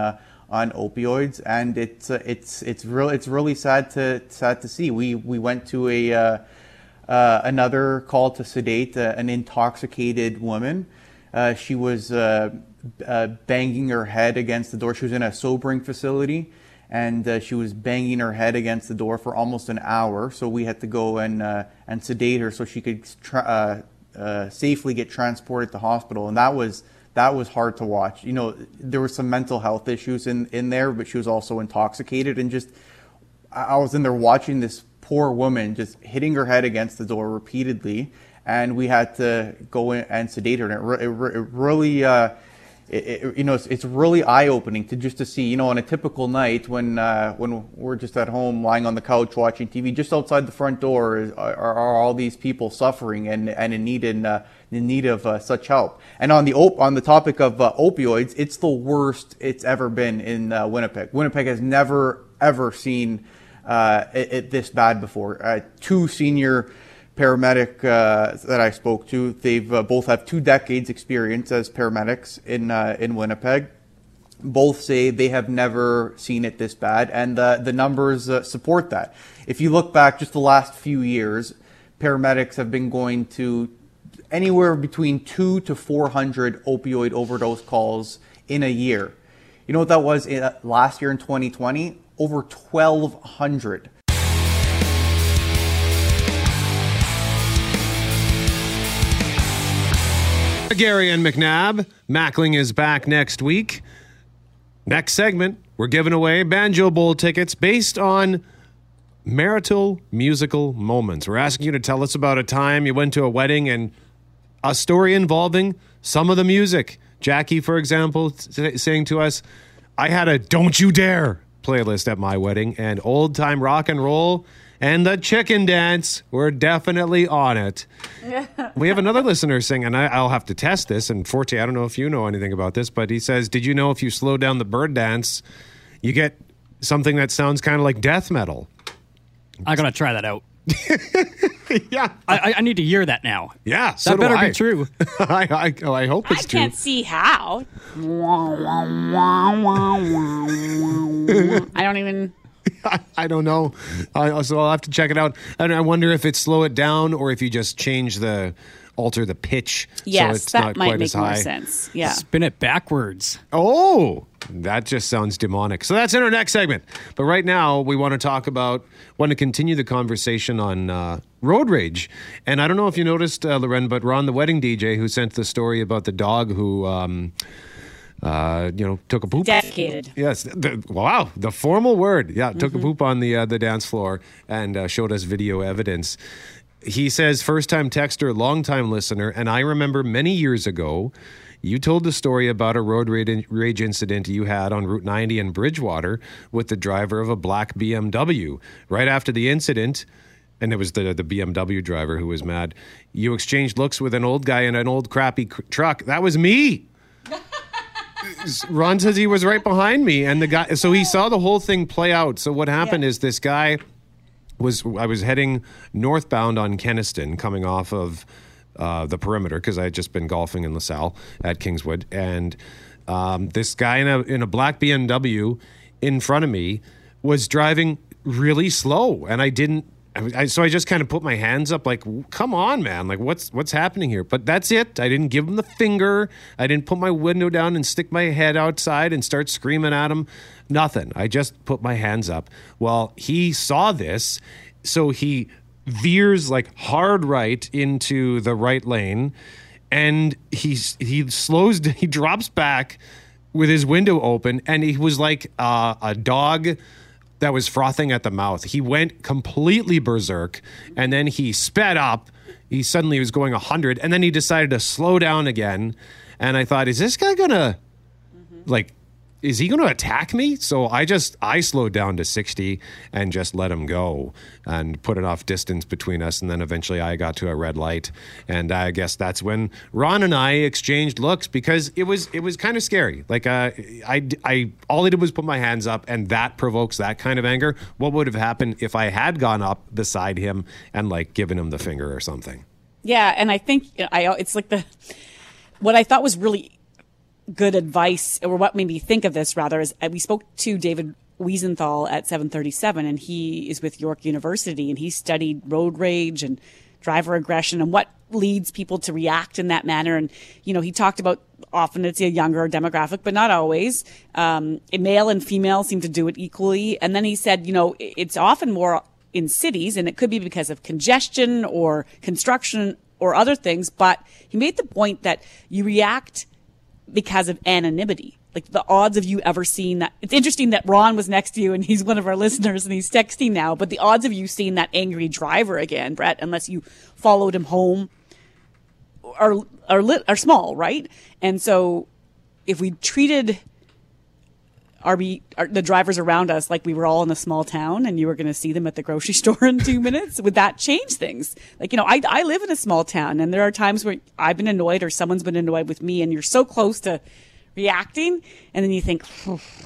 opioids, and it's really sad to see. We went to a another call to sedate an intoxicated woman. She was banging her head against the door. She was in a sobering facility, and she was banging her head against the door for almost an hour. So we had to go and sedate her so she could safely get transported to hospital. And that was hard to watch. You know, there were some mental health issues in there, but she was also intoxicated. And just, I was in there watching this poor woman just hitting her head against the door repeatedly. And we had to go in and sedate her. And it really, you know, it's really eye-opening to see, you know, on a typical night when we're just at home lying on the couch watching TV, just outside the front door are all these people suffering and in need of such help. And on the topic of opioids, it's the worst it's ever been in Winnipeg. Winnipeg has never ever seen this bad before. Two senior paramedic that I spoke to, they've both have 2 decades experience as paramedics in Winnipeg. Both say they have never seen it this bad, and the numbers support that. If you look back just the last few years, paramedics have been going to anywhere between 200 to 400 opioid overdose calls in a year. You know what that was last year in 2020? Over 1,200. Gary and McNabb. Mackling is back next week. Next segment, we're giving away Banjo Bowl tickets based on marital musical moments. We're asking you to tell us about a time you went to a wedding and a story involving some of the music. Jackie, for example, saying to us, I had a Don't You Dare playlist at my wedding, and Old Time Rock and Roll and The Chicken Dance were definitely on it. We have another listener saying, and I'll have to test this, and Forte, I don't know if you know anything about this, but he says, did you know if you slow down The Bird Dance, you get something that sounds kind of like death metal? I gotta try that out. Yeah. I need to hear that now. Yeah, so that better be true. I hope it's true. I can't see how. I don't even... I don't know. So I'll have to check it out. And I wonder if it slow it down or if you just alter the pitch. Yes, so it's that not might quite make as high. More sense. Yeah. Spin it backwards. Oh, that just sounds demonic. So that's in our next segment. But right now we want to continue the conversation on road rage. And I don't know if you noticed, Loren, but Ron, the wedding DJ who sent the story about the dog who... took a poop. Dedicated. Yes. The formal word. Yeah, took a poop on the dance floor and showed us video evidence. He says, first-time texter, long-time listener, and I remember many years ago, you told the story about a road rage incident you had on Route 90 in Bridgewater with the driver of a black BMW. Right after the incident... and it was the BMW driver who was mad. You exchanged looks with an old guy in an old crappy truck. That was me. Ron says he was right behind me, and the guy. So he saw the whole thing play out. So what happened is this guy I was heading northbound on Kenniston, coming off of the perimeter because I had just been golfing in LaSalle at Kingswood, and this guy in a black BMW in front of me was driving really slow, and I didn't. So I just kind of put my hands up like, come on, man. Like, what's happening here? But that's it. I didn't give him the finger. I didn't put my window down and stick my head outside and start screaming at him. Nothing. I just put my hands up. Well, he saw this, so he veers like hard right into the right lane, and he slows down, he drops back with his window open, and he was like a dog that was frothing at the mouth. He went completely berserk, and then he sped up. He suddenly was going 100, and then he decided to slow down again. And I thought, is this guy going to, is he going to attack me? So I slowed down to 60 and just let him go and put enough distance between us. And then eventually I got to a red light. And I guess that's when Ron and I exchanged looks because it was kind of scary. Like all I did was put my hands up, and that provokes that kind of anger. What would have happened if I had gone up beside him and given him the finger or something? Yeah, and I think it's like what I thought was really good advice, or what made me think of this rather, is we spoke to David Weisenthal at 737, and he is with York University, and he studied road rage and driver aggression and what leads people to react in that manner. And, you know, he talked about often it's a younger demographic, but not always. Male and female seem to do it equally. And then he said, you know, it's often more in cities, and it could be because of congestion or construction or other things. But he made the point that you react because of anonymity. Like the odds of you ever seeing that. It's interesting that Ron was next to you and he's one of our listeners and he's texting now, but the odds of you seeing that angry driver again, Brett, unless you followed him home are small, right? And so if we treated the drivers around us like we were all in a small town and you were going to see them at the grocery store in 2 minutes, would that change things? Like, you know, I live in a small town and there are times where I've been annoyed or someone's been annoyed with me and you're so close to reacting, and then you think,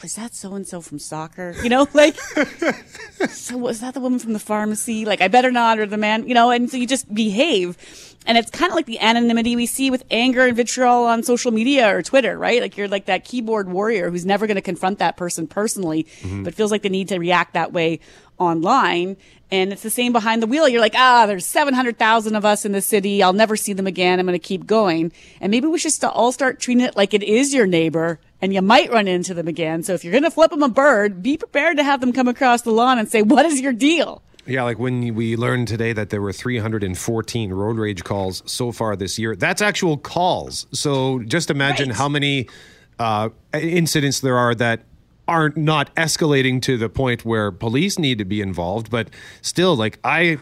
is that so-and-so from soccer? You know, like, so was that the woman from the pharmacy? Like, I better not, or the man, you know, and so you just behave. And it's kind of like the anonymity we see with anger and vitriol on social media or Twitter, right? Like, you're like that keyboard warrior who's never going to confront that person personally, but feels like the need to react that way online. And it's the same behind the wheel. You're like, there's 700,000 of us in the city. I'll never see them again. I'm going to keep going. And maybe we should all start treating it like it is your neighbor and you might run into them again. So if you're going to flip them a bird, be prepared to have them come across the lawn and say, what is your deal? Yeah, like when we learned today that there were 314 road rage calls so far this year. That's actual calls. So just imagine how many incidents there are that are not escalating to the point where police need to be involved. But still, like, I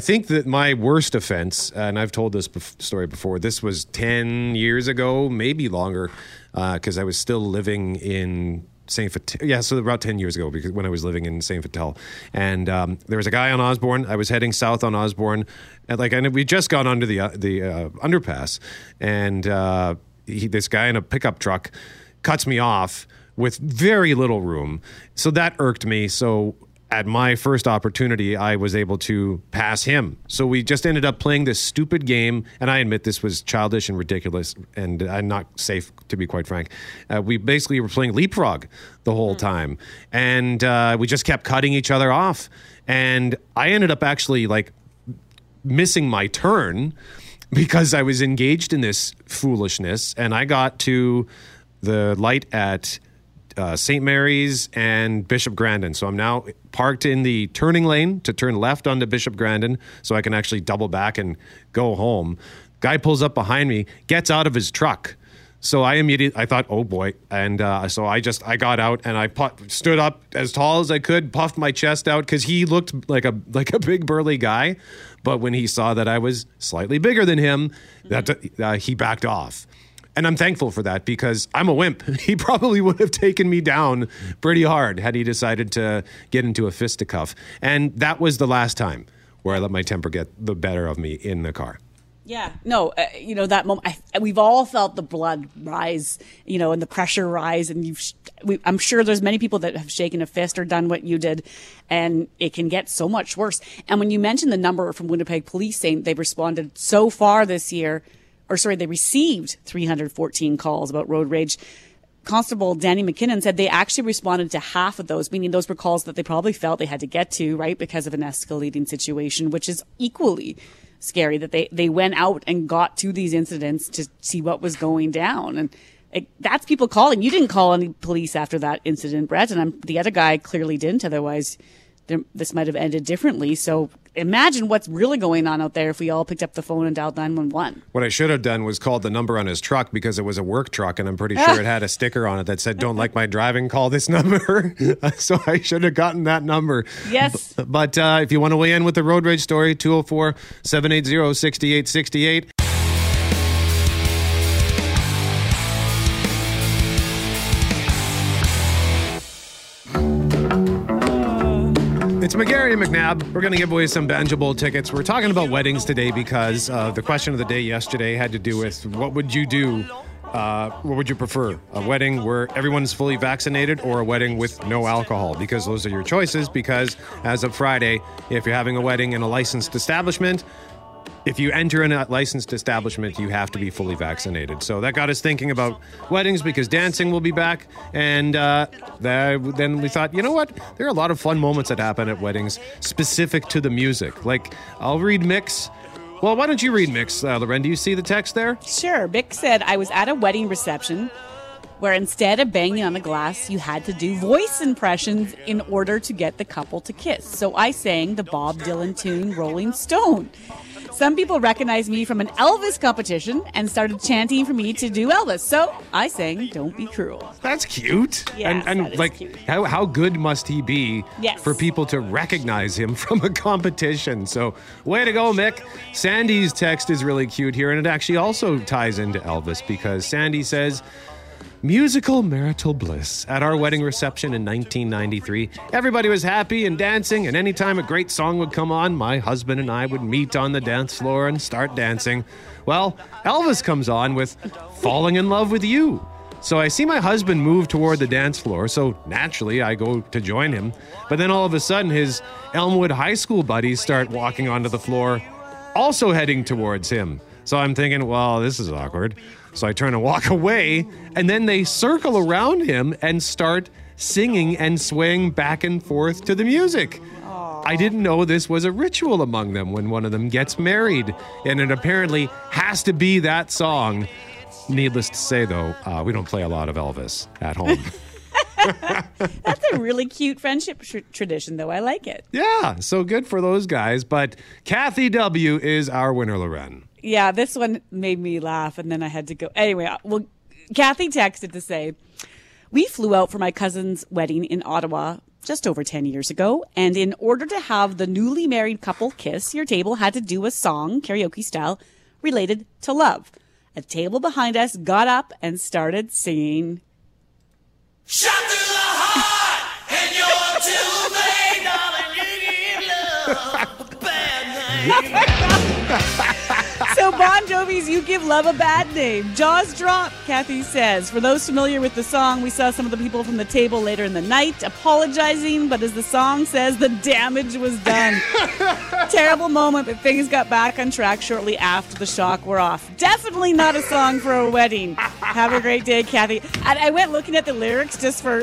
think that my worst offense, and I've told this story before, this was 10 years ago, maybe longer, because I was still living in Saint Vital. Yeah, so about 10 years ago, because when I was living in Saint Vital. And there was a guy on Osborne. I was heading south on Osborne. And we just got under the underpass. And this guy in a pickup truck cuts me off with very little room. So that irked me. So at my first opportunity, I was able to pass him. So we just ended up playing this stupid game. And I admit this was childish and ridiculous and not safe, to be quite frank. We basically were playing leapfrog the whole time. And we just kept cutting each other off. And I ended up actually like missing my turn because I was engaged in this foolishness. And I got to the light at St. Mary's and Bishop Grandin. So I'm now parked in the turning lane to turn left onto Bishop Grandin so I can actually double back and go home. Guy pulls up behind me, gets out of his truck. So I thought, oh boy. And so I got out and I stood up as tall as I could, puffed my chest out because he looked like a big burly guy. But when he saw that I was slightly bigger than him, he backed off. And I'm thankful for that because I'm a wimp. He probably would have taken me down pretty hard had he decided to get into a fisticuff. And that was the last time where I let my temper get the better of me in the car. Yeah. No, you know, that moment, we've all felt the blood rise, you know, and the pressure rise. And I'm sure there's many people that have shaken a fist or done what you did. And it can get so much worse. And when you mentioned the number from Winnipeg Police saying they responded so far this year, they received 314 calls about road rage. Constable Danny McKinnon said they actually responded to half of those, meaning those were calls that they probably felt they had to get to, right, because of an escalating situation, which is equally scary that they went out and got to these incidents to see what was going down. And that's people calling. You didn't call any police after that incident, Brett, and the other guy clearly didn't. Otherwise, this might have ended differently. So imagine what's really going on out there if we all picked up the phone and dialed 911. What I should have done was called the number on his truck because it was a work truck, and I'm pretty sure it had a sticker on it that said, don't like my driving, call this number. So I should have gotten that number. Yes. But if you want to weigh in with the road rage story, 204-780-6868. It's McGarry and McNabb. We're going to give away some Banjo Bowl tickets. We're talking about weddings today because the question of the day yesterday had to do with what would you do? What would you prefer? A wedding where everyone's fully vaccinated or a wedding with no alcohol? Because those are your choices. Because as of Friday, if you're having a wedding in a licensed establishment, if you enter a licensed establishment, you have to be fully vaccinated. So that got us thinking about weddings because dancing will be back. And then we thought, you know what? There are a lot of fun moments that happen at weddings specific to the music. Like, I'll read Mix. Well, why don't you read Mix, Loren? Do you see the text there? Sure. Mix said, I was at a wedding reception where instead of banging on the glass, you had to do voice impressions in order to get the couple to kiss. So I sang the Bob Dylan tune, Rolling Stone. Some people recognized me from an Elvis competition and started chanting for me to do Elvis. So I sang Don't Be Cruel. That's cute. Yes, and like, cute. How good must he be for people to recognize him from a competition? So way to go, Mick. Sandy's text is really cute here, and it actually also ties into Elvis because Sandy says, musical marital bliss. At our wedding reception in 1993, everybody was happy and dancing, and anytime a great song would come on, my husband and I would meet on the dance floor and start dancing. Well, Elvis comes on with Falling in Love with You. So I see my husband move toward the dance floor, so naturally I go to join him. But then all of a sudden, his Elmwood High School buddies start walking onto the floor, also heading towards him. So I'm thinking, well, this is awkward. So I turn and walk away, and then they circle around him and start singing and swaying back and forth to the music. Aww. I didn't know this was a ritual among them when one of them gets married, and it apparently has to be that song. Needless to say, though, we don't play a lot of Elvis at home. That's a really cute friendship tradition, though. I like it. Yeah, so good for those guys. But Kathy W. is our winner, Loren. Yeah, this one made me laugh, and then I had to go. Anyway, well, Kathy texted to say, we flew out for my cousin's wedding in Ottawa just over 10 years ago, and in order to have the newly married couple kiss, your table had to do a song, karaoke style, related to love. A table behind us got up and started singing, shot through the heart, and you're too late, darling, you give love a bad name. So Bon Jovi's You Give Love a Bad Name. Jaws drop, Kathy says. For those familiar with the song, we saw some of the people from the table later in the night apologizing, but as the song says, the damage was done. Terrible moment, but things got back on track shortly after the shock wore off. Definitely not a song for a wedding. Have a great day, Kathy. And I went looking at the lyrics just for,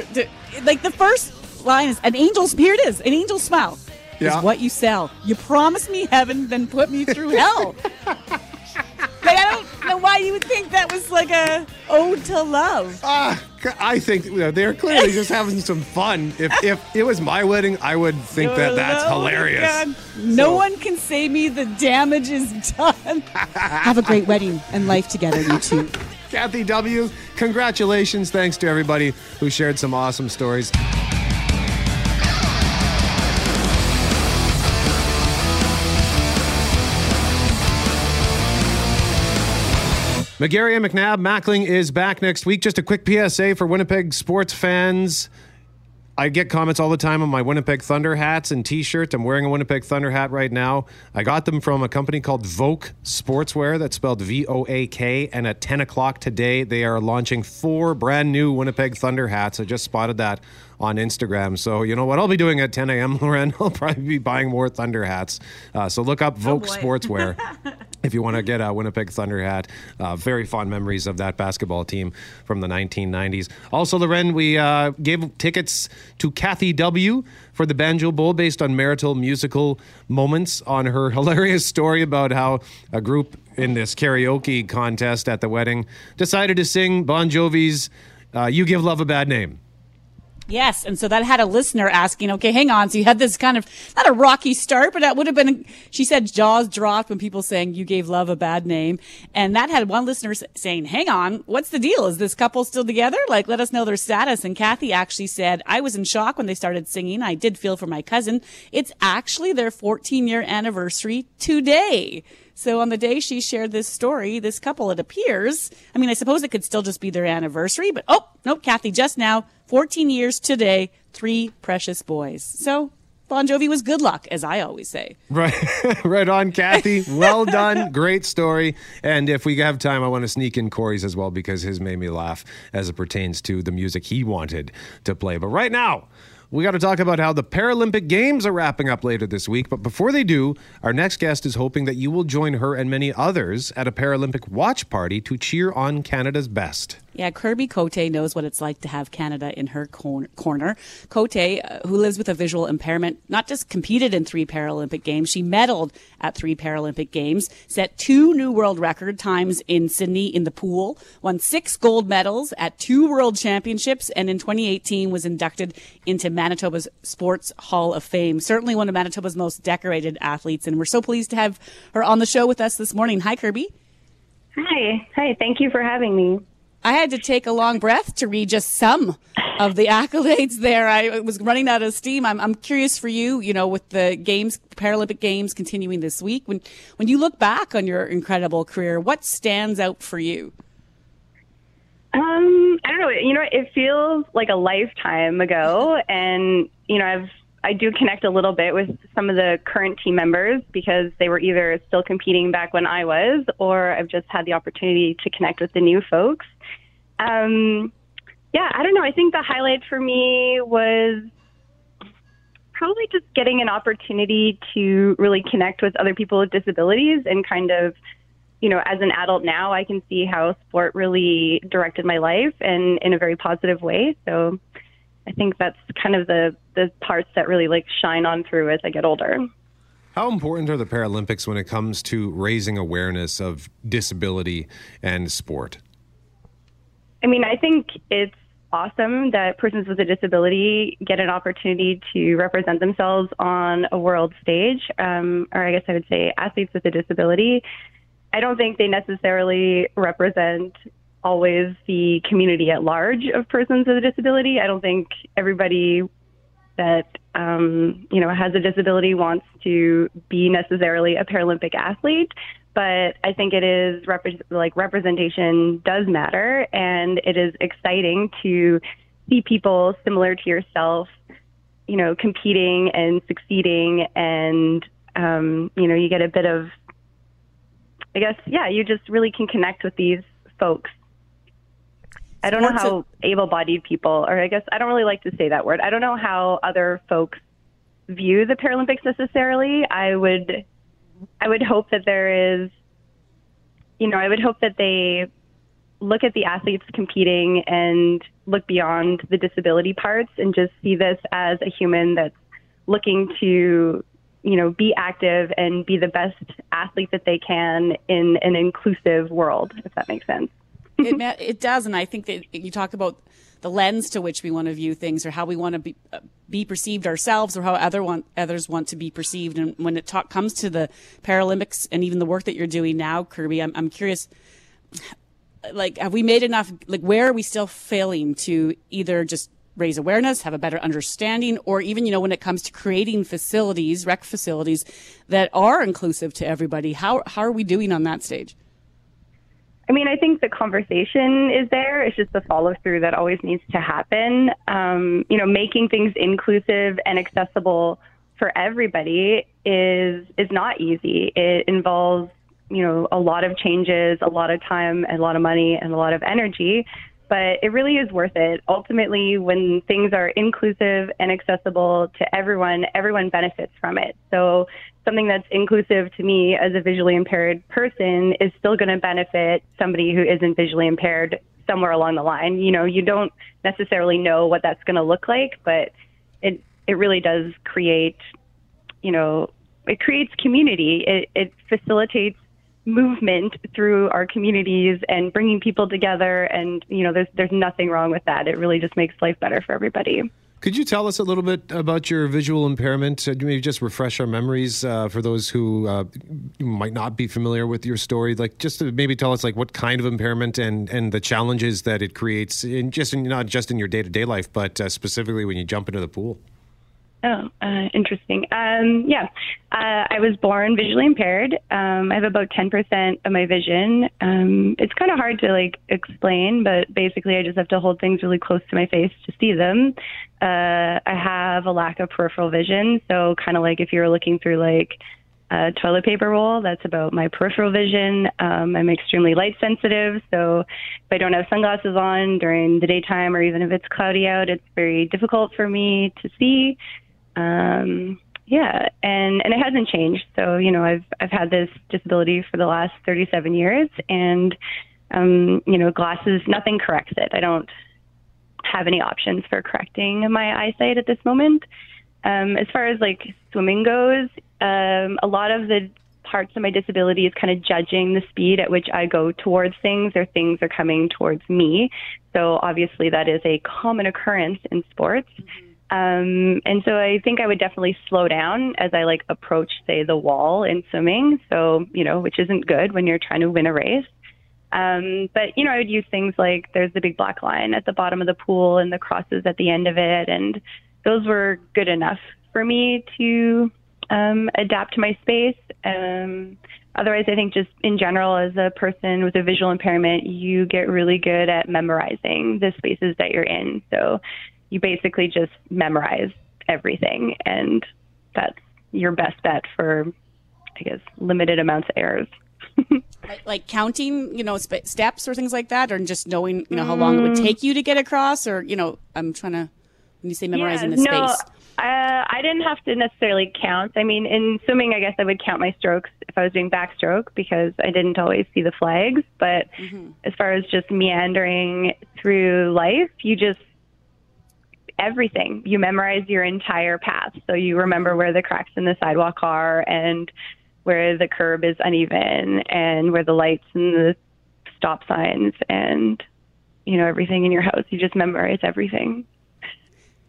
like, the first line is, an angel's, here it is, an angel's smile. Yeah. Is what you sell. You promised me heaven, then put me through hell. Like, I don't know why you would think that was like a ode to love. I think they're clearly just having some fun. If it was my wedding, I would think that's hilarious. God. No one can save me. The damage is done. Have a great wedding and life together, you two. Kathy W., congratulations. Thanks to everybody who shared some awesome stories. McGarry and McNabb, Mackling is back next week. Just a quick PSA for Winnipeg sports fans. I get comments all the time on my Winnipeg Thunder hats and T-shirts. I'm wearing a Winnipeg Thunder hat right now. I got them from a company called Voak Sportswear. That's spelled V-O-A-K. And at 10 o'clock today, they are launching 4 brand new Winnipeg Thunder hats. I just spotted that on Instagram. So you know what I'll be doing at 10 a.m., Loren? I'll probably be buying more Thunder hats. So look up Voak Sportswear. If you want to get a Winnipeg Thunder hat, very fond memories of that basketball team from the 1990s. Also, Loren, we gave tickets to Kathy W. for the Banjo Bowl based on marital musical moments on her hilarious story about how a group in this karaoke contest at the wedding decided to sing Bon Jovi's You Give Love a Bad Name. Yes, and so that had a listener asking, okay, hang on, so you had this kind of, not a rocky start, but that would have been, she said jaws dropped when people saying you gave love a bad name, and that had one listener saying, hang on, what's the deal? Is this couple still together? Like, let us know their status. And Kathy actually said, I was in shock when they started singing. I did feel for my cousin. It's actually their 14-year anniversary today. So on the day she shared this story, this couple, it appears, I mean, I suppose it could still just be their anniversary, but oh, nope, Kathy, just now, 14 years today, 3 precious boys. So Bon Jovi was good luck, as I always say. Right on, Kathy. Well done. Great story. And if we have time, I want to sneak in Corey's as well because his made me laugh as it pertains to the music he wanted to play. But right now, we got to talk about how the Paralympic Games are wrapping up later this week. But before they do, our next guest is hoping that you will join her and many others at a Paralympic watch party to cheer on Canada's best. Yeah, Kirby Cote knows what it's like to have Canada in her corner. Cote, who lives with a visual impairment, not just competed in 3 Paralympic Games, she medaled at 3 Paralympic Games, set 2 new world record times in Sydney in the pool, won 6 gold medals at 2 world championships, and in 2018 was inducted into Manitoba's Sports Hall of Fame. Certainly one of Manitoba's most decorated athletes, and we're so pleased to have her on the show with us this morning. Hi, Kirby. Hi. Thank you for having me. I had to take a long breath to read just some of the accolades there. I was running out of steam. I'm curious for you, with the games, Paralympic Games continuing this week, when you look back on your incredible career, what stands out for you? I don't know. It feels like a lifetime ago, and I do connect a little bit with some of the current team members because they were either still competing back when I was, or I've just had the opportunity to connect with the new folks. I don't know. I think the highlight for me was probably just getting an opportunity to really connect with other people with disabilities and kind of, as an adult now, I can see how sport really directed my life and in a very positive way. So I think that's kind of the parts that really shine on through as I get older. How important are the Paralympics when it comes to raising awareness of disability and sport? I think it's awesome that persons with a disability get an opportunity to represent themselves on a world stage, or I guess I would say athletes with a disability. I don't think they necessarily represent always the community at large of persons with a disability. I don't think everybody that has a disability wants to be necessarily a Paralympic athlete, but I think it is representation does matter, and it is exciting to see people similar to yourself, competing and succeeding, and you get a bit of, you just really can connect with these folks. I don't know how able-bodied people, or I don't really like to say that word. I don't know how other folks view the Paralympics necessarily. I would hope that there is, I would hope that they look at the athletes competing and look beyond the disability parts and just see this as a human that's looking to, be active and be the best athlete that they can in an inclusive world, if that makes sense. It does, and I think that you talk about the lens to which we want to view things, or how we want to be perceived ourselves, or how others want to be perceived. And when it comes to the Paralympics and even the work that you're doing now, Kirby, I'm curious, have we made enough? Where are we still failing to either just raise awareness, have a better understanding, or even, when it comes to creating facilities, rec facilities that are inclusive to everybody? How are we doing on that stage? I think the conversation is there. It's just the follow-through that always needs to happen. Making things inclusive and accessible for everybody is not easy. It involves, a lot of changes, a lot of time, a lot of money, and a lot of energy. But it really is worth it. Ultimately, when things are inclusive and accessible to everyone, everyone benefits from it. So something that's inclusive to me as a visually impaired person is still going to benefit somebody who isn't visually impaired somewhere along the line. You don't necessarily know what that's going to look like, but it really does create, it creates community. It facilitates movement through our communities and bringing people together, and there's nothing wrong with that. It really just makes life better for everybody. Could you tell us a little bit about your visual impairment? Maybe just refresh our memories for those who might not be familiar with your story. Just to maybe tell us what kind of impairment and the challenges that it creates, not just in your day-to-day life, but specifically when you jump into the pool. Oh, interesting. I was born visually impaired. I have about 10% of my vision. It's kind of hard to explain, but basically I just have to hold things really close to my face to see them. I have a lack of peripheral vision. So kind of if you're looking through a toilet paper roll. That's about my peripheral vision. I'm extremely light sensitive, so if I don't have sunglasses on during the daytime or even if it's cloudy out, it's very difficult for me to see. Yeah, and it hasn't changed. So, you know, I've had this disability for the last 37 years, and, you know, glasses, nothing corrects it. I don't have any options for correcting my eyesight at this moment. As far as, like, swimming goes, a lot of the parts of my disability is kind of judging the speed at which I go towards things or things are coming towards me. So, obviously, that is a common occurrence in sports. Mm-hmm. And so I think I would definitely slow down as I like approach, say, the wall in swimming. So, you know, which isn't good when you're trying to win a race. But, you know, I would use things like there's the big black line at the bottom of the pool and the crosses at the end of it. And those were good enough for me to adapt to my space. Otherwise, I think just in general, as a person with a visual impairment, you get really good at memorizing the spaces that you're in. So you basically just memorize everything, and that's your best bet for, I guess, limited amounts of errors. like counting, you know, steps or things like that, or just knowing, you know, how long it would take you to get across, or, you know, I'm trying to, when you say memorizing space. I didn't have to necessarily count. I mean, in swimming, I guess I would count my strokes if I was doing backstroke because I didn't always see the flags. But as far as just meandering through life, you just, everything. You memorize your entire path. So you remember where the cracks in the sidewalk are and where the curb is uneven and where the lights and the stop signs and, you know, everything in your house. You just memorize everything.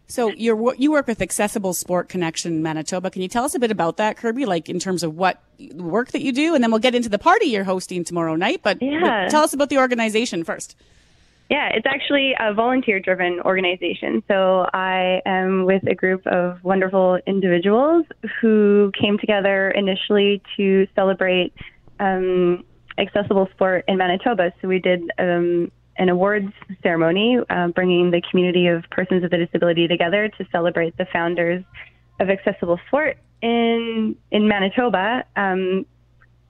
So you work with Accessible Sport Connection Manitoba. Can you tell us a bit about that, Kirby, like in terms of what work that you do? And then we'll get into the party you're hosting tomorrow night. But tell us about the organization first. Yeah, it's actually a volunteer-driven organization. So I am with a group of wonderful individuals who came together initially to celebrate accessible sport in Manitoba. So we did an awards ceremony, bringing the community of persons with a disability together to celebrate the founders of accessible sport in Manitoba.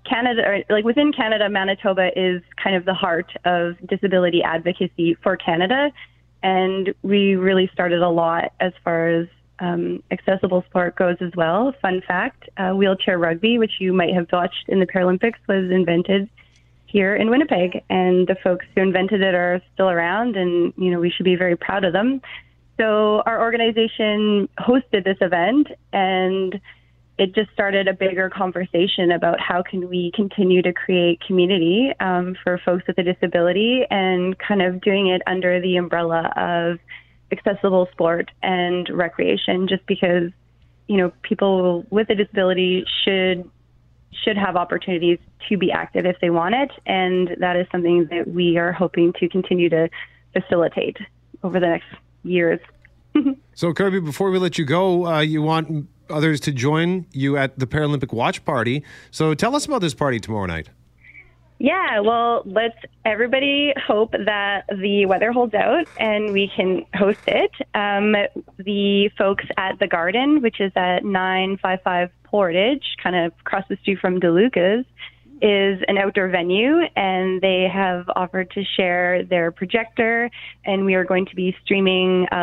Canada, or like within Canada, Manitoba is kind of the heart of disability advocacy for Canada, and we really started a lot as far as accessible sport goes as well. Fun fact, wheelchair rugby, which you might have watched in the Paralympics, was invented here in Winnipeg, and the folks who invented it are still around, and you know we should be very proud of them. So our organization hosted this event, and it just started a bigger conversation about how can we continue to create community for folks with a disability, and kind of doing it under the umbrella of accessible sport and recreation, just because, you know, people with a disability should have opportunities to be active if they want it. And that is something that we are hoping to continue to facilitate over the next years. So, Kirby, before we let you go, you want others to join you at the Paralympic watch party. So tell us about this party tomorrow night. Yeah, well, let's everybody hope that the weather holds out and we can host it. The folks at The Garden, which is at 955 Portage, kind of across the street from DeLuca's, is an outdoor venue, and they have offered to share their projector, and we are going to be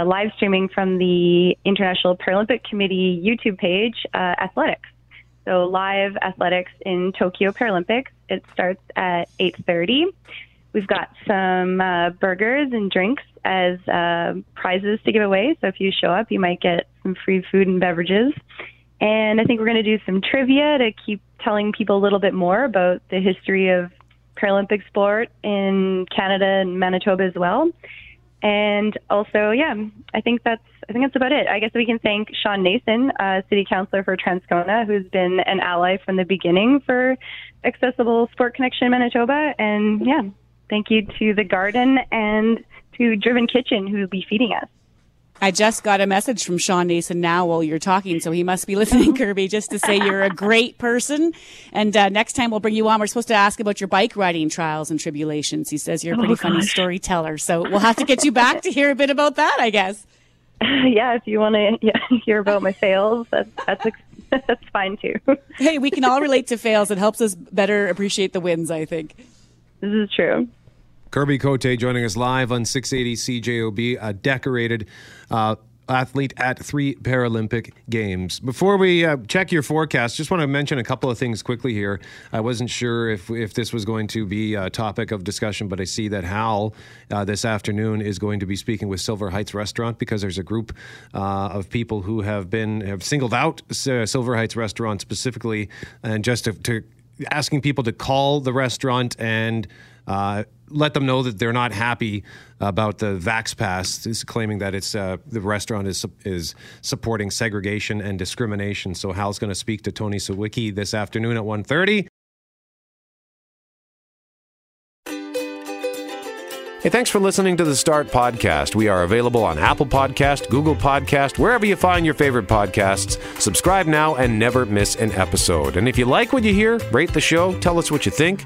live streaming from the International Paralympic Committee YouTube page, athletics. So live athletics in Tokyo Paralympics. It starts at 8:30. We've got some burgers and drinks as prizes to give away. So if you show up, you might get some free food and beverages. And I think we're going to do some trivia to keep telling people a little bit more about the history of Paralympic sport in Canada and Manitoba as well. And also, yeah, I think that's about it. I guess we can thank Sean Nason, City Councillor for Transcona, who's been an ally from the beginning for Accessible Sport Connection Manitoba. And yeah, thank you to The Garden and to Driven Kitchen, who will be feeding us. I just got a message from Sean Nason now while you're talking, so he must be listening, Kirby, just to say you're a great person. And next time we'll bring you on. We're supposed to ask about your bike riding trials and tribulations. He says you're a pretty funny storyteller, so we'll have to get you back to hear a bit about that, I guess. Yeah, if you want to hear about my fails, that's fine too. Hey, we can all relate to fails. It helps us better appreciate the wins, I think. This is true. Kirby Cote joining us live on 680 CJOB, a decorated athlete at 3 Paralympic Games. Before we check your forecast, just want to mention a couple of things quickly here. I wasn't sure if this was going to be a topic of discussion, but I see that Hal this afternoon is going to be speaking with Silver Heights Restaurant, because there's a group of people who have singled out Silver Heights Restaurant specifically, and just to asking people to call the restaurant and let them know that they're not happy about the vax pass, is claiming that it's the restaurant is supporting segregation and discrimination. So Hal's going to speak to Tony Sawicki this afternoon at 1:30. Hey, thanks for listening to the Start Podcast. We are available on Apple Podcast, Google Podcast, wherever you find your favorite podcasts. Subscribe now and never miss an episode. And if you like what you hear, rate the show, tell us what you think.